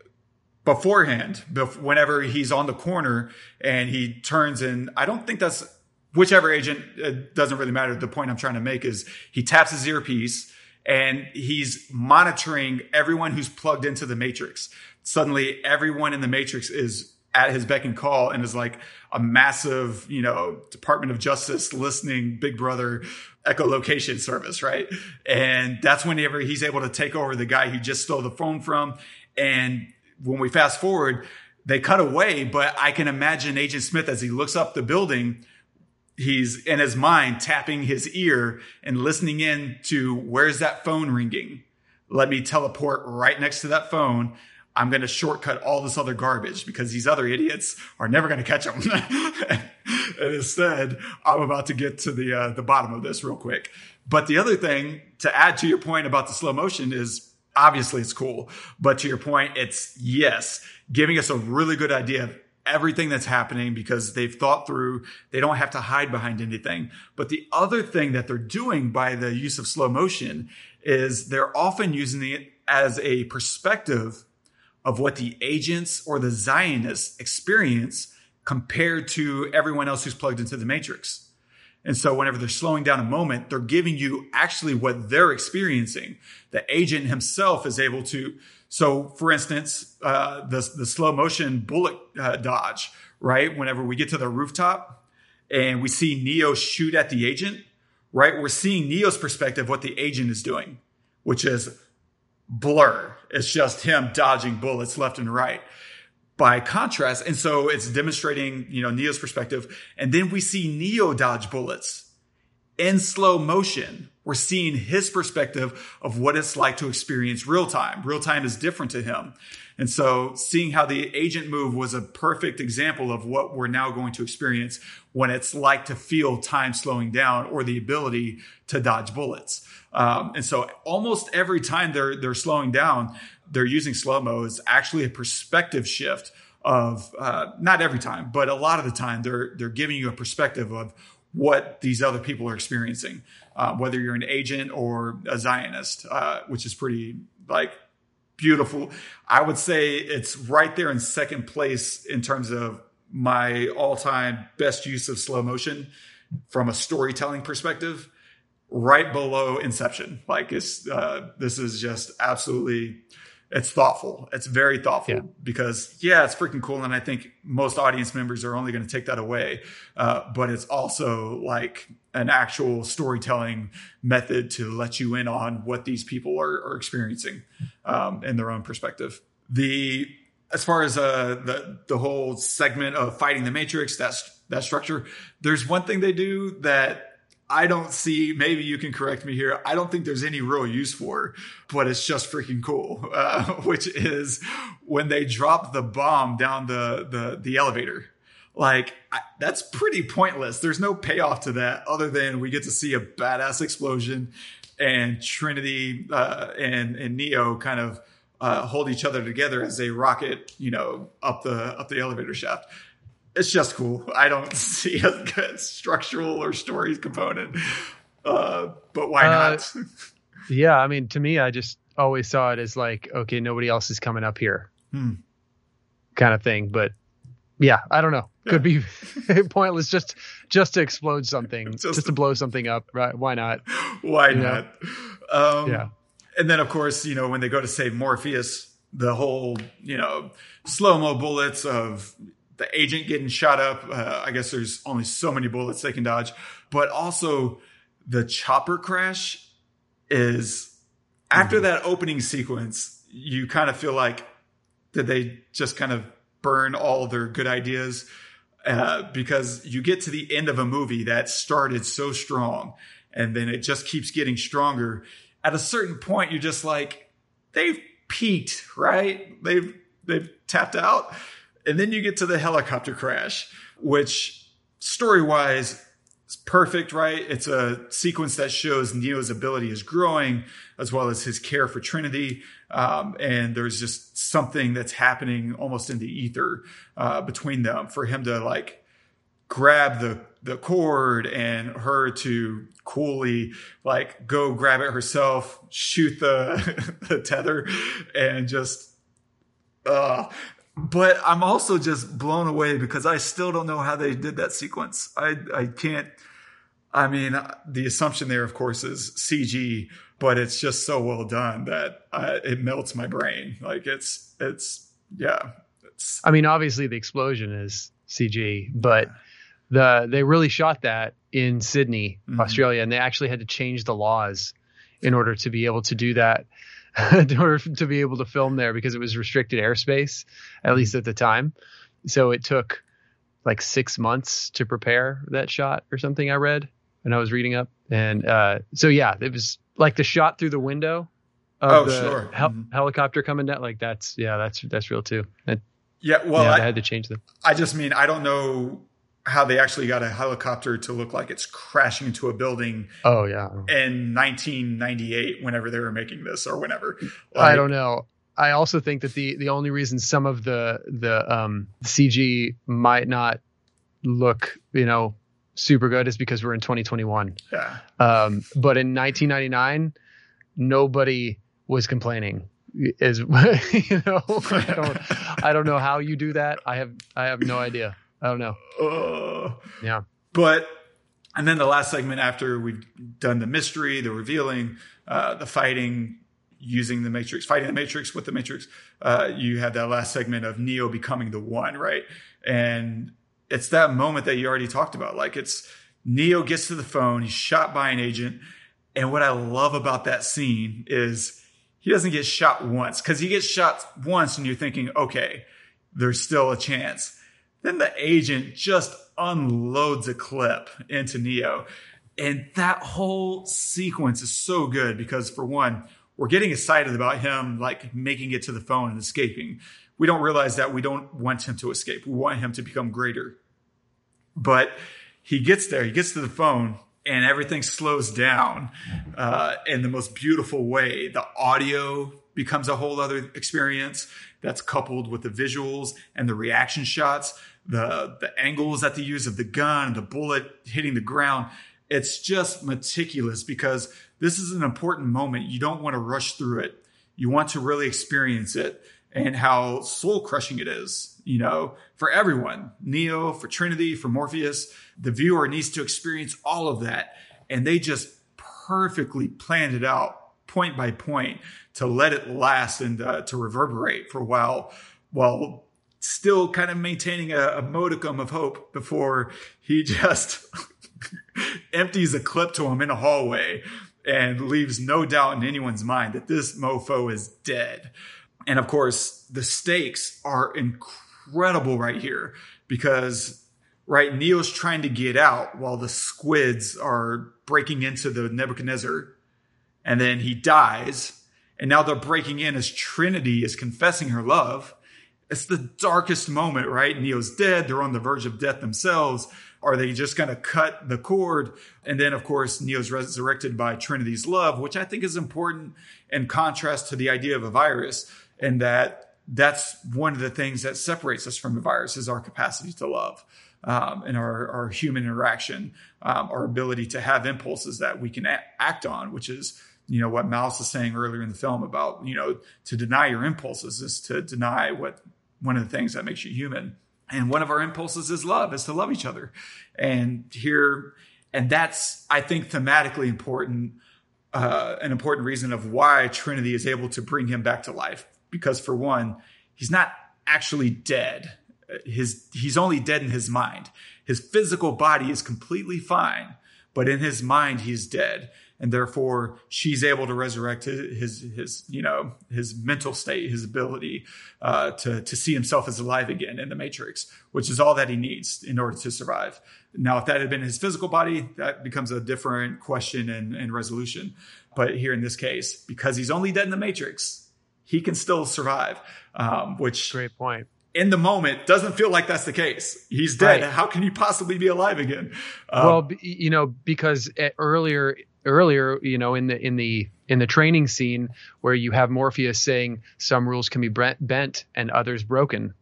beforehand, bef- whenever he's on the corner and he turns in, I don't think that's whichever agent. It doesn't really matter. The point I'm trying to make is he taps his earpiece and he's monitoring everyone who's plugged into the Matrix. Suddenly everyone in the Matrix is at his beck and call and is like a massive, you know, Department of Justice listening, Big Brother echolocation service, right? And that's whenever he's able to take over the guy he just stole the phone from. And when we fast forward, they cut away, but I can imagine Agent Smith as he looks up the building, he's in his mind tapping his ear and listening in to where's that phone ringing? Let me teleport right next to that phone. I'm going to shortcut all this other garbage because these other idiots are never going to catch them. And instead, I'm about to get to the uh, the bottom of this real quick. But the other thing to add to your point about the slow motion is obviously it's cool. But to your point, it's yes, giving us a really good idea of everything that's happening because they've thought through, they don't have to hide behind anything. But the other thing that they're doing by the use of slow motion is they're often using it as a perspective of what the agents or the Zionists experience compared to everyone else who's plugged into the Matrix. And so whenever they're slowing down a moment, they're giving you actually what they're experiencing. The agent himself is able to. So for instance, uh, the, the slow motion bullet uh, dodge, right? Whenever we get to the rooftop and we see Neo shoot at the agent, right? We're seeing Neo's perspective, what the agent is doing, which is blur. It's just him dodging bullets left and right by contrast. And so it's demonstrating, you know, Neo's perspective. And then we see Neo dodge bullets in slow motion. We're seeing his perspective of what it's like to experience real time. Real time is different to him. And so seeing how the agent move was a perfect example of what we're now going to experience when it's like to feel time slowing down or the ability to dodge bullets. Um, and so almost every time they're they're slowing down, they're using slow-mo is actually a perspective shift of, uh, not every time, but a lot of the time they're they're giving you a perspective of what these other people are experiencing, uh, whether you're an agent or a Zionist, uh, which is pretty like beautiful. I would say it's right there in second place in terms of my all-time best use of slow motion from a storytelling perspective, right below Inception. Like it's, uh, this is just absolutely, it's thoughtful. It's very thoughtful yeah. because yeah, it's freaking cool. And I think most audience members are only going to take that away. Uh, but it's also like an actual storytelling method to let you in on what these people are, are experiencing, um, in their own perspective. The, as far as, uh, the, the whole segment of fighting the Matrix, that's that structure. There's one thing they do that I don't see, maybe you can correct me here, I don't think there's any real use for, but it's just freaking cool, uh, which is when they drop the bomb down the, the, the elevator. Like, I, that's pretty pointless. There's no payoff to that other than we get to see a badass explosion and Trinity uh, and, and Neo kind of uh, hold each other together as they rocket, you know, up the up the elevator shaft. It's just cool. I don't see a good structural or story component, uh, but why not? Uh, yeah, I mean, to me, I just always saw it as like, okay, nobody else is coming up here hmm. kind of thing. But yeah, I don't know. Could yeah. be pointless just just to explode something, just, just to blow something up. Right? Why not? Why you not? Um, yeah. And then, of course, you know, when they go to save Morpheus, the whole, you know, slow-mo bullets of the agent getting shot up. Uh, I guess there's only so many bullets they can dodge, but also the chopper crash is after mm-hmm. that opening sequence, you kind of feel like, did they just kind of burn all their good ideas? Uh, because you get to the end of a movie that started so strong and then it just keeps getting stronger. At a certain point, you're just like, they've peaked, right? They've they've tapped out. And then you get to the helicopter crash, which story-wise is perfect, right? It's a sequence that shows Neo's ability is growing, as well as his care for Trinity. Um, and there's just something that's happening almost in the ether uh, between them for him to like grab the the cord and her to coolly like go grab it herself, shoot the, the tether, and just uh but I'm also just blown away because I still don't know how they did that sequence. I I can't I mean the assumption there of course is C G, but it's just so well done that I, it melts my brain. Like it's it's yeah it's I mean obviously the explosion is C G, but The they really shot that in Sydney, mm-hmm. Australia, and they actually had to change the laws in order to be able to do that, in order to be able to film there because it was restricted airspace, at least at the time. So it took like six months to prepare that shot or something I read and I was reading up. And uh, so, yeah, it was like the shot through the window of oh, the sure. hel- mm-hmm. helicopter coming down. Like that's, yeah, that's, that's real too. And, yeah, well, yeah, I had to change them. I just mean, I don't know how they actually got a helicopter to look like it's crashing into a building. Oh yeah. In nineteen ninety-eight, whenever they were making this or whenever. Like, I don't know. I also think that the, the only reason some of the, the um, C G might not look, you know, super good is because we're in twenty twenty-one. Yeah. Um, but in nineteen ninety-nine, nobody was complaining. Is, you know, I don't, I don't know how you do that. I have, I have no idea. I don't know. Uh, yeah. But, and then the last segment after we've done the mystery, the revealing, uh, the fighting, using the Matrix, fighting the Matrix with the Matrix, uh, you have that last segment of Neo becoming the one, right? And it's that moment that you already talked about. Like it's Neo gets to the phone, he's shot by an agent. And what I love about that scene is he doesn't get shot once, because he gets shot once and you're thinking, okay, there's still a chance. Then the agent just unloads a clip into Neo. And that whole sequence is so good because, for one, we're getting excited about him, like, making it to the phone and escaping. We don't realize that we don't want him to escape. We want him to become greater. But he gets there. He gets to the phone, and everything slows down uh, in the most beautiful way. The audio becomes a whole other experience that's coupled with the visuals and the reaction shots. The, the angles that they use of the gun, the bullet hitting the ground. It's just meticulous because this is an important moment. You don't want to rush through it. You want to really experience it and how soul crushing it is, you know, for everyone, Neo, for Trinity, for Morpheus. The viewer needs to experience all of that. And they just perfectly planned it out point by point to let it last and uh, to reverberate for a while while still kind of maintaining a, a modicum of hope before he just empties a clip to him in a hallway and leaves no doubt in anyone's mind that this mofo is dead. And of course, the stakes are incredible right here because, right, Neo's trying to get out while the squids are breaking into the Nebuchadnezzar, and then he dies. And now they're breaking in as Trinity is confessing her love. It's the darkest moment, right? Neo's dead. They're on the verge of death themselves. Are they just going to cut the cord? And then, of course, Neo's resurrected by Trinity's love, which I think is important in contrast to the idea of a virus. And that that's one of the things that separates us from the virus is our capacity to love um, and our, our human interaction, um, our ability to have impulses that we can a- act on, which is, you know, what Mouse is saying earlier in the film about, you know, to deny your impulses is to deny what one of the things that makes you human. And one of our impulses is love, is to love each other. And here, and that's, I think, thematically important, uh, an important reason of why Trinity is able to bring him back to life. Because for one, he's not actually dead. His, he's only dead in his mind. His physical body is completely fine, but in his mind, he's dead. And therefore, she's able to resurrect his, his, you know, his mental state, his ability uh, to, to see himself as alive again in the Matrix, which is all that he needs in order to survive. Now, if that had been his physical body, that becomes a different question and, and resolution. But here in this case, because he's only dead in the Matrix, he can still survive, um, which great point. In the moment, doesn't feel like that's the case. He's dead. Right. How can he possibly be alive again? Um, well, you know, because at earlier, earlier, you know, in the in the in the training scene where you have Morpheus saying some rules can be bent and others broken,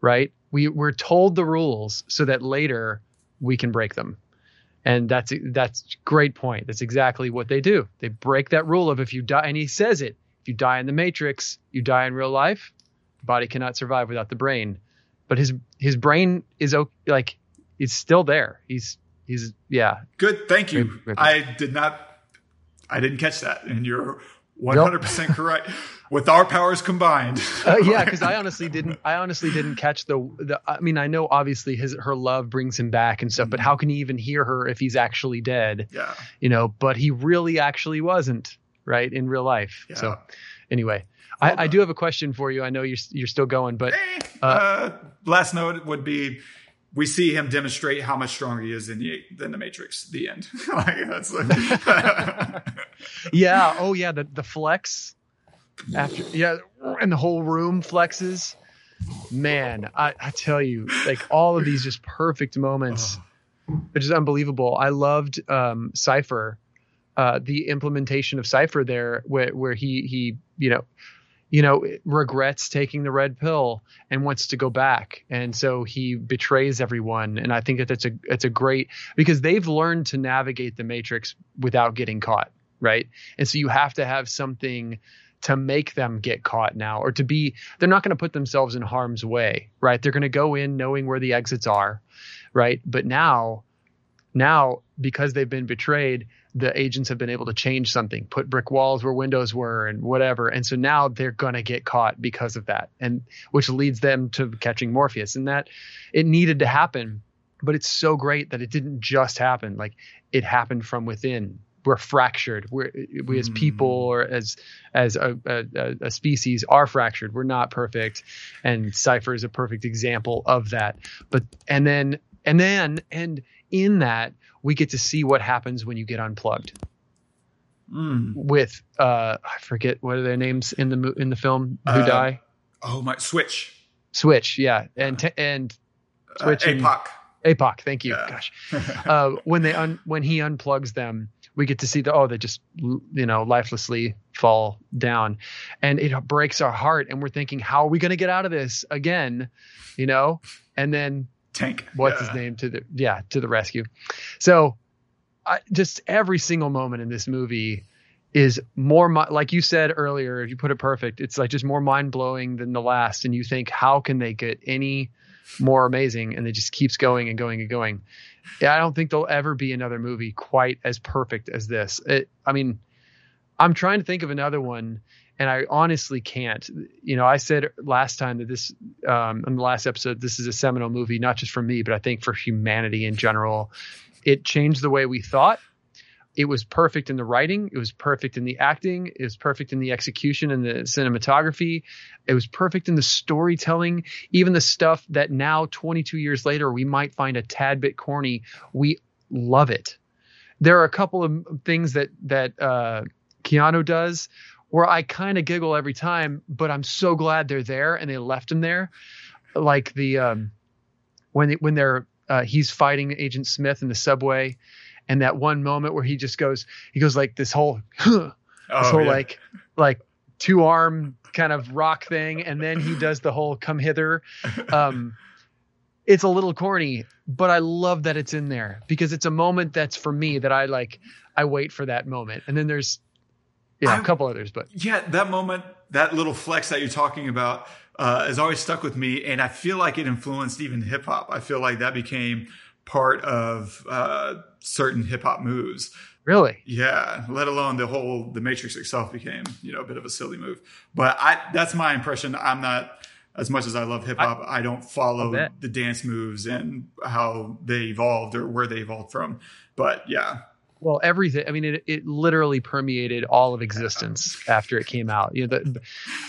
right? We we're told the rules so that later we can break them, and that's that's a great point. That's exactly what they do. They break that rule of if you die, and he says it. If you die in the Matrix, you die in real life. Body cannot survive without the brain, but his his brain is okay, like it's still there. He's he's yeah. Good, thank you. Rip, rip I did not, I didn't catch that, and you're one hundred percent correct. With our powers combined, uh, yeah, because I honestly didn't. I honestly didn't catch the the. I mean, I know obviously his her love brings him back and stuff, but how can he even hear her if he's actually dead? Yeah, you know, but he really actually wasn't, right, in real life. Yeah. So, anyway. I, I do have a question for you. I know you're you're still going, but uh, uh, last note would be: we see him demonstrate how much stronger he is in the than the Matrix. The end. like, that's like yeah. Oh yeah. The the flex after yeah, and the whole room flexes. Man, I, I tell you, like all of these just perfect moments, which is unbelievable. I loved um, Cypher, uh, the implementation of Cypher there, where where he he you know. you know, regrets taking the red pill and wants to go back. And so he betrays everyone. And I think that that's a, it's a great, because they've learned to navigate the Matrix without getting caught. Right. And so you have to have something to make them get caught now, or to be, they're not going to put themselves in harm's way. Right. They're going to go in knowing where the exits are. Right. But now, now because they've been betrayed, the agents have been able to change something, put brick walls where windows were and whatever. And so now they're going to get caught because of that, and which leads them to catching Morpheus, and that it needed to happen. But it's so great that it didn't just happen. Like it happened from within. We're fractured. We're, we as people or as as a, a, a species are fractured. We're not perfect. And Cypher is a perfect example of that. But and then and then and in that, we get to see what happens when you get unplugged. Mm. With uh, I forget what are their names in the in the film who uh, die. Oh my, Switch, Switch, yeah, and t- and Switch uh, Apoc, and, Apoc. Thank you, yeah. Gosh. uh, when they un- when he unplugs them, we get to see the oh they just you know lifelessly fall down, and it breaks our heart, and we're thinking how are we going to get out of this again, you know, and then. Tank. What's yeah. his name to the yeah to the rescue. So I, just every single moment in this movie is more mi- like you said earlier, you put it perfect. It's like just more mind blowing than the last, and you think how can they get any more amazing? And it just keeps going and going and going. Yeah, I don't think there'll ever be another movie quite as perfect as this. It, I mean, I'm trying to think of another one. And I honestly can't. You know, I said last time that this, um, in the last episode, this is a seminal movie, not just for me, but I think for humanity in general. It changed the way we thought. It was perfect in the writing. It was perfect in the acting. It was perfect in the execution and the cinematography. It was perfect in the storytelling. Even the stuff that now, twenty-two years later, we might find a tad bit corny. We love it. There are a couple of things that, that uh, Keanu does where I kind of giggle every time, but I'm so glad they're there and they left him there. Like the, um, when, they, when they're, uh, he's fighting Agent Smith in the subway. And that one moment where he just goes, he goes like this whole, huh, oh, this whole yeah. like, like two arm kind of rock thing. And then he does the whole come hither. Um, it's a little corny, but I love that it's in there because it's a moment that's for me that I like, I wait for that moment. And then there's, Yeah, a couple others, but yeah, that moment, that little flex that you're talking about uh, has always stuck with me. And I feel like it influenced even hip hop. I feel like that became part of uh, certain hip hop moves. Really? Yeah. Let alone the whole, the Matrix itself became, you know, a bit of a silly move, but I, that's my impression. I'm not, as much as I love hip hop, I, I don't follow I the dance moves and how they evolved or where they evolved from. But yeah. Well, everything. I mean, it it literally permeated all of existence after it came out. You know, the,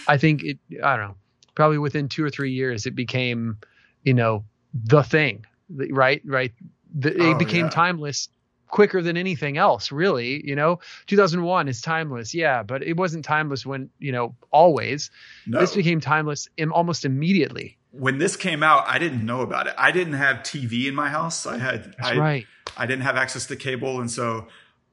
I think it. I don't know. Probably within two or three years, it became, you know, the thing. Right, right. The, it oh, became yeah. timeless quicker than anything else, really. You know, two thousand one is timeless. Yeah. But it wasn't timeless when, you know, always. No. This became timeless in almost immediately. When this came out, I didn't know about it. I didn't have T V in my house. I had, That's I, right. I didn't have access to cable. And so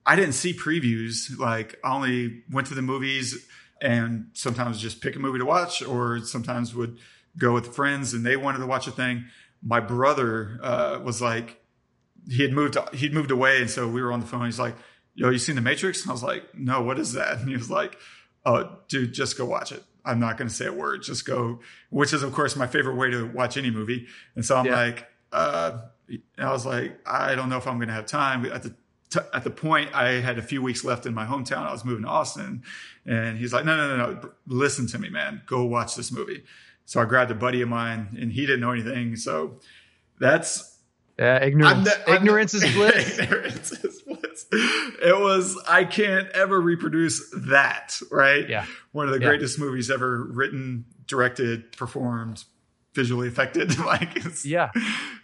I didn't see previews. Like, I only went to the movies and sometimes just pick a movie to watch, or sometimes would go with friends and they wanted to watch a thing. My brother uh, was like, he had moved, he'd moved away. And so we were on the phone. He's like, yo, you seen The Matrix? And I was like, no, what is that? And he was like, oh, dude, just go watch it. I'm not going to say a word. Just go, which is, of course, my favorite way to watch any movie. And so I'm yeah. like, uh, I was like, I don't know if I'm going to have time. At the t- at the point, I had a few weeks left in my hometown. I was moving to Austin. And he's like, no, no, no, no. Listen to me, man. Go watch this movie. So I grabbed a buddy of mine, and he didn't know anything. So that's... Yeah, uh, ignorance. The, ignorance the, is bliss. Ignorance is bliss. It was, I can't ever reproduce that, right? Yeah. One of the yeah. greatest movies ever written, directed, performed, visually affected. like, it's, yeah.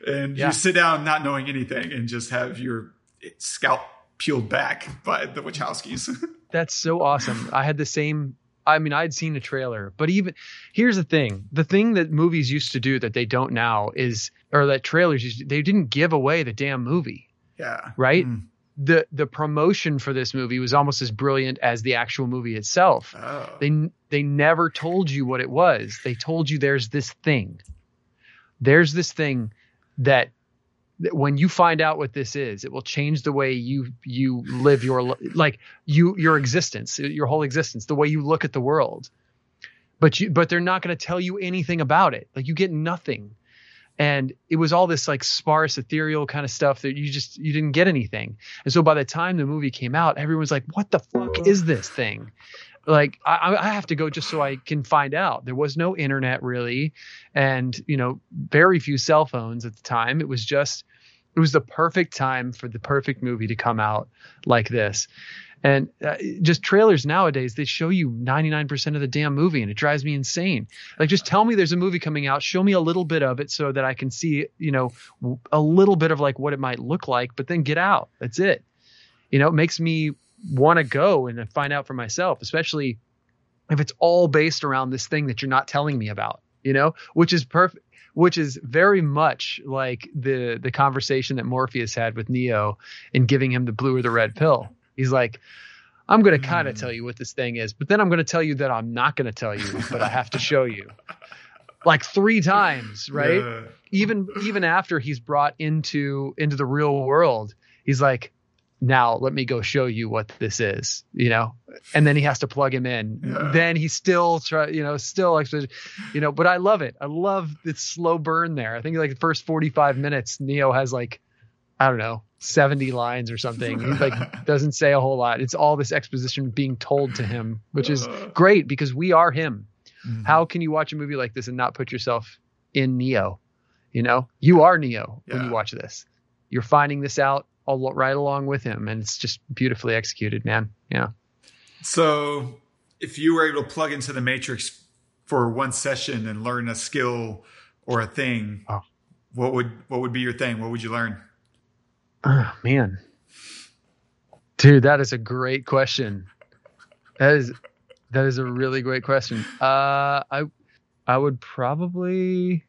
And yeah. you sit down not knowing anything and just have your scalp peeled back by the Wachowskis. That's so awesome. I had the same. I mean, I'd seen a trailer, but even here's the thing. The thing that movies used to do that they don't now is, or that trailers used to, they didn't give away the damn movie. Yeah. Right. Mm. The, the promotion for this movie was almost as brilliant as the actual movie itself. Oh. They, they never told you what it was. They told you there's this thing, there's this thing that, when you find out what this is, it will change the way you you live your like you your existence, your whole existence, the way you look at the world. But you but they're not going to tell you anything about it. Like, you get nothing. And it was all this like sparse, ethereal kind of stuff that you just you didn't get anything. And so by the time the movie came out, everyone's like, "What the fuck is this thing?" Like, I, I have to go just so I can find out. There was no internet really, and you know, very few cell phones at the time. It was just, it was the perfect time for the perfect movie to come out like this. And uh, just trailers nowadays, they show you ninety-nine percent of the damn movie, and it drives me insane. Like, just tell me there's a movie coming out. Show me a little bit of it so that I can see, you know, a little bit of like what it might look like, but then get out. That's it. You know, it makes me want to go and find out for myself, especially if it's all based around this thing that you're not telling me about, you know, which is perfect, which is very much like the, the conversation that Morpheus had with Neo and giving him the blue or the red pill. He's like, I'm going to kind of tell you what this thing is, but then I'm going to tell you that I'm not going to tell you, but I have to show you. Like three times, right? Yeah. Even, even after he's brought into, into the real world, he's like, now let me go show you what this is, you know? And then he has to plug him in. Yeah. Then he still try, you know, still, you know, but I love it. I love its slow burn there. I think like the first forty-five minutes, Neo has like, I don't know, seventy lines or something. He like doesn't say a whole lot. It's all this exposition being told to him, which is great because we are him. Mm-hmm. How can you watch a movie like this and not put yourself in Neo? You know, you are Neo yeah. when you watch this. You're finding this out all right along with him, and it's just beautifully executed, man. Yeah. So if you were able to plug into the Matrix for one session and learn a skill or a thing, oh. what would what would be your thing? What would you learn? Oh, man. Dude, that is a great question. That is that is a really great question. Uh, I I would probably...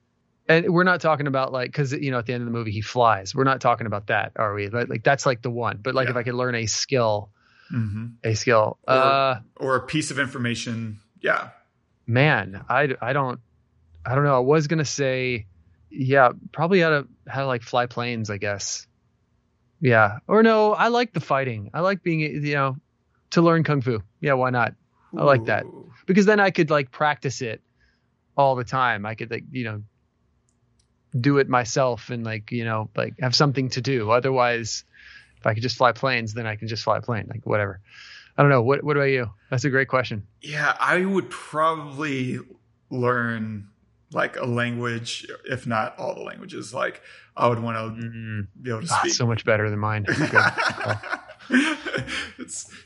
And we're not talking about like, because, you know, at the end of the movie, he flies. We're not talking about that, are we? Like, like that's like the one. But like yeah. if I could learn a skill, mm-hmm. a skill. Or, uh, or a piece of information. Yeah. Man, I, I don't I don't know. I was going to say, yeah, probably how to, how to like fly planes, I guess. Yeah. Or no, I like the fighting. I like being, you know, to learn Kung Fu. Yeah. Why not? Ooh. I like that because then I could like practice it all the time. I could like, you know, do it myself and like, you know, like have something to do. Otherwise, if I could just fly planes, then I can just fly a plane, like whatever. I don't know. What, what about you? That's a great question. Yeah. I would probably learn like a language, if not all the languages. Like I would want to mm-hmm. be able to speak. Ah, so much better than mine. it's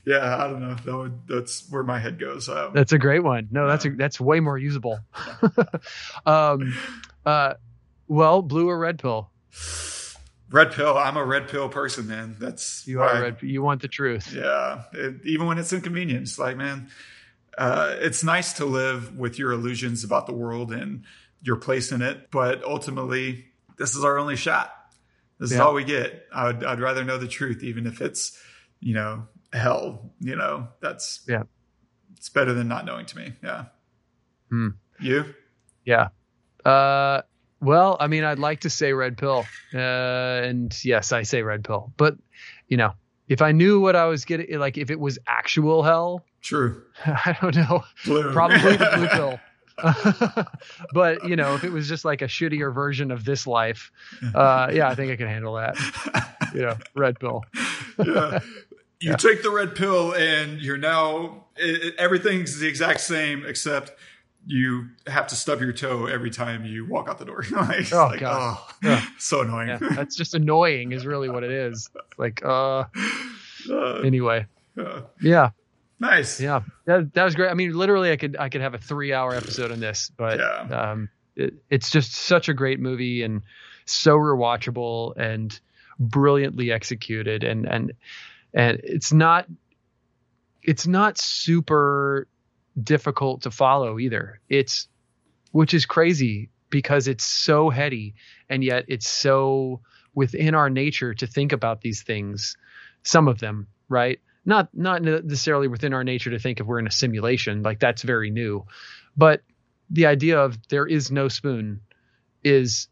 yeah, I don't know. That would, that's where my head goes. Um, that's a great one. No, yeah. that's a, that's way more usable. um, uh, well, blue or red pill? Red pill. I'm a red pill person, man. That's you are I, red. You want the truth. Yeah. It, even when it's inconvenient, it's like, man, uh, it's nice to live with your illusions about the world and your place in it. But ultimately, this is our only shot. This yeah. is all we get. I would, I'd rather know the truth, even if it's, you know, hell, you know, that's, yeah, it's better than not knowing to me. Yeah. Hmm. You? Yeah. Uh, Well, I mean, I'd like to say red pill, uh, and yes, I say red pill. But you know, if I knew what I was getting, like if it was actual hell, true. I don't know, blue. Probably the blue pill. But you know, if it was just like a shittier version of this life, uh, yeah, I think I can handle that. You know, red pill. Yeah. You yeah. take the red pill, and you're now it, it, everything's the exact same except. You have to stub your toe every time you walk out the door. Like, oh, like, God. Oh, yeah. So annoying. Yeah, that's just annoying is really what it is. It's like, uh, uh anyway. Uh, yeah. Nice. Yeah. That, that was great. I mean, literally I could, I could have a three hour episode on this, but, yeah. um, it, it's just such a great movie and so rewatchable and brilliantly executed. And, and, and it's not, it's not super difficult to follow either. It's, which is crazy because it's so heady and yet it's so within our nature to think about these things. Some of them, right? Not, not necessarily within our nature to think if we're in a simulation, like that's very new, but the idea of there is no spoon is,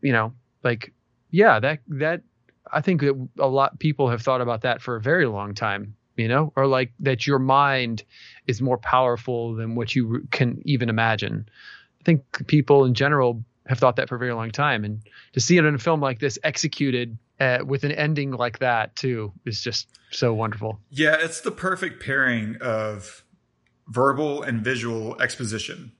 you know, like, yeah, that, that, I think that a lot of people have thought about that for a very long time, you know, or like that your mind is more powerful than what you can even imagine. I think people in general have thought that for a very long time. And to see it in a film like this executed uh, with an ending like that too, is just so wonderful. Yeah. It's the perfect pairing of verbal and visual exposition.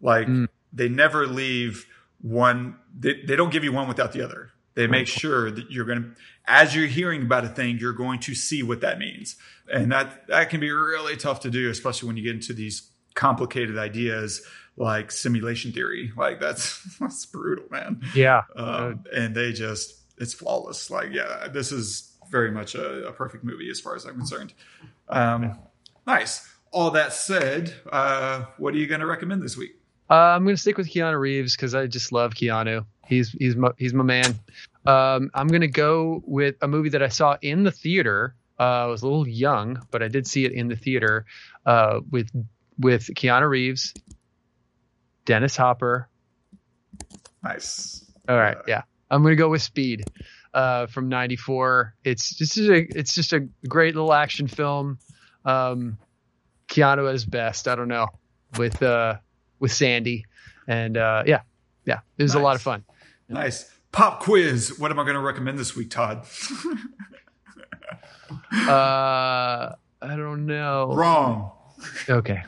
Like mm. they never leave one. They, they don't give you one without the other. They make sure that you're going to, as you're hearing about a thing, you're going to see what that means. And that, that can be really tough to do, especially when you get into these complicated ideas like simulation theory. Like that's, that's brutal, man. Yeah. Um, and they just, it's flawless. Like, yeah, this is very much a, a perfect movie as far as I'm concerned. Um, nice. All that said, uh, what are you going to recommend this week? Uh, I'm going to stick with Keanu Reeves because I just love Keanu. He's he's my, he's my man. Um, I'm going to go with a movie that I saw in the theater. Uh, I was a little young, but I did see it in the theater uh, with with Keanu Reeves, Dennis Hopper. Nice. All right, uh, yeah. I'm going to go with Speed uh, from ninety-four. It's just a it's just a great little action film. Um, Keanu at his best. I don't know with uh, with Sandy and uh, yeah, yeah. It was nice. A lot of fun. Nice. Pop quiz. What am I going to recommend this week, Todd? uh, I don't know. Wrong. Okay.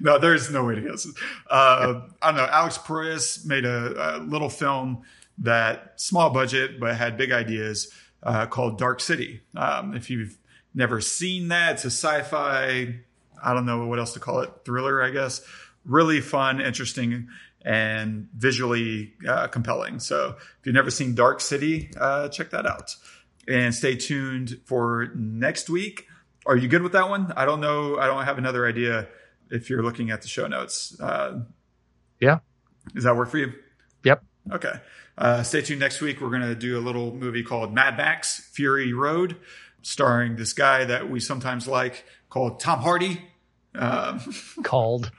No, there's no way to guess. Uh, I don't know. Alex Perez made a, a little film that small budget, but had big ideas uh, called Dark City. Um, if you've never seen that, it's a sci-fi, I don't know what else to call it. Thriller, I guess. Really fun, interesting, and visually uh, compelling. So if you've never seen Dark City, uh, check that out. And stay tuned for next week. Are you good with that one? I don't know. I don't have another idea if you're looking at the show notes. Uh, yeah. Does that work for you? Yep. Okay. Uh, stay tuned next week. We're going to do a little movie called Mad Max: Fury Road, starring this guy that we sometimes like called Tom Hardy. Um, called.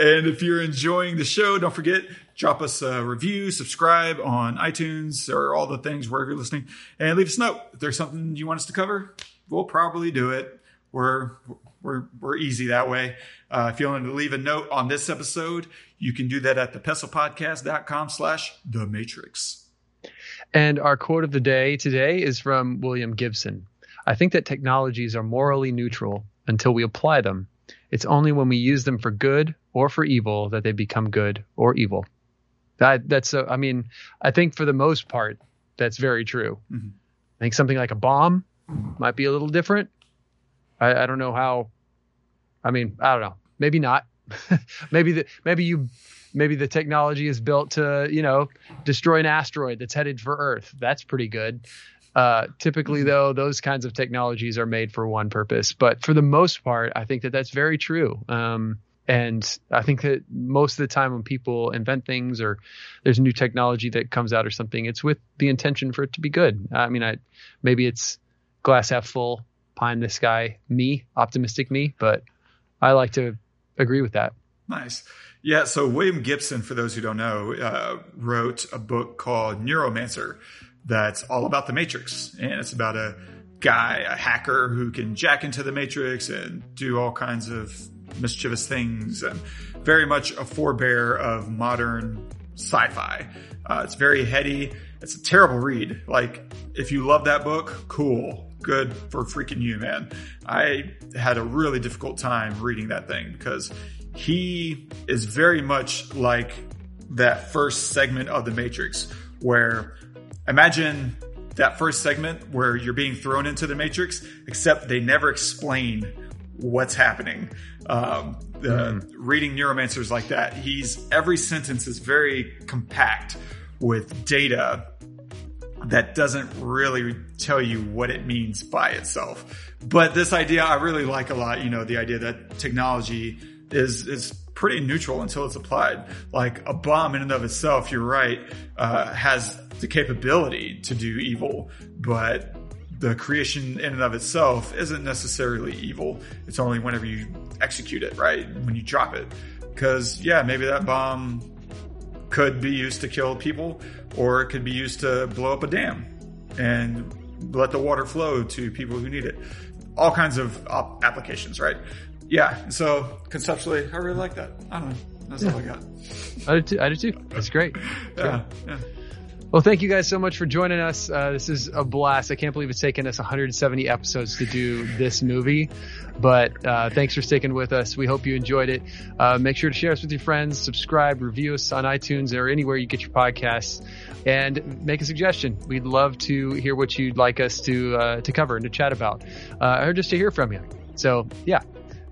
And if you're enjoying the show, don't forget, drop us a review, subscribe on iTunes or all the things wherever you're listening, and leave us a note. If there's something you want us to cover, we'll probably do it. We're we're we're easy that way. Uh, if you want to leave a note on this episode, you can do that at thepestlepodcast.com slash the Matrix. And our quote of the day today is from William Gibson. I think that technologies are morally neutral until we apply them. It's only when we use them for good or for evil that they become good or evil. That that's so, I mean, I think for the most part, that's very true. Mm-hmm. I think something like a bomb might be a little different. I, I don't know how, I mean, I don't know. Maybe not. maybe the, maybe you Maybe the technology is built to, you know, destroy an asteroid that's headed for Earth. That's pretty good. Uh, typically, though, those kinds of technologies are made for one purpose. But for the most part, I think that that's very true. Um, and I think that most of the time when people invent things or there's new technology that comes out or something, it's with the intention for it to be good. I mean, I maybe it's glass half full, pie in the sky, me, optimistic me. But I like to agree with that. Nice. Yeah. So William Gibson, for those who don't know, uh, wrote a book called Neuromancer that's all about the Matrix. And it's about a guy, a hacker who can jack into the Matrix and do all kinds of mischievous things, and very much a forebear of modern sci-fi. Uh, it's very heady. It's a terrible read. Like, if you love that book, cool. Good for freaking you, man. I had a really difficult time reading that thing because he is very much like that first segment of the Matrix, where imagine that first segment where you're being thrown into the Matrix, except they never explain what's happening. Um, the, mm. Reading Neuromancer's like that. He's every sentence is very compact with data that doesn't really tell you what it means by itself. But this idea I really like a lot, you know, the idea that technology is is pretty neutral until it's applied. Like, a bomb in and of itself, you're right, uh, has the capability to do evil, but the creation in and of itself isn't necessarily evil. It's only whenever you execute it, right? When you drop it. Because, yeah, maybe that bomb could be used to kill people, or it could be used to blow up a dam and let the water flow to people who need it. All kinds of op- applications, right? Yeah. So conceptually, I really like that. I don't know. That's yeah. all I got. I do too. I do too. That's great. Yeah. yeah. Well, thank you guys so much for joining us. Uh, this is a blast. I can't believe it's taken us one hundred seventy episodes to do this movie, but uh, thanks for sticking with us. We hope you enjoyed it. Uh, make sure to share us with your friends, subscribe, review us on iTunes or anywhere you get your podcasts, and make a suggestion. We'd love to hear what you'd like us to uh, to cover and to chat about, uh, or just to hear from you. So, yeah,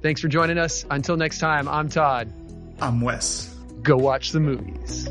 thanks for joining us. Until next time, I'm Todd. I'm Wes. Go watch the movies.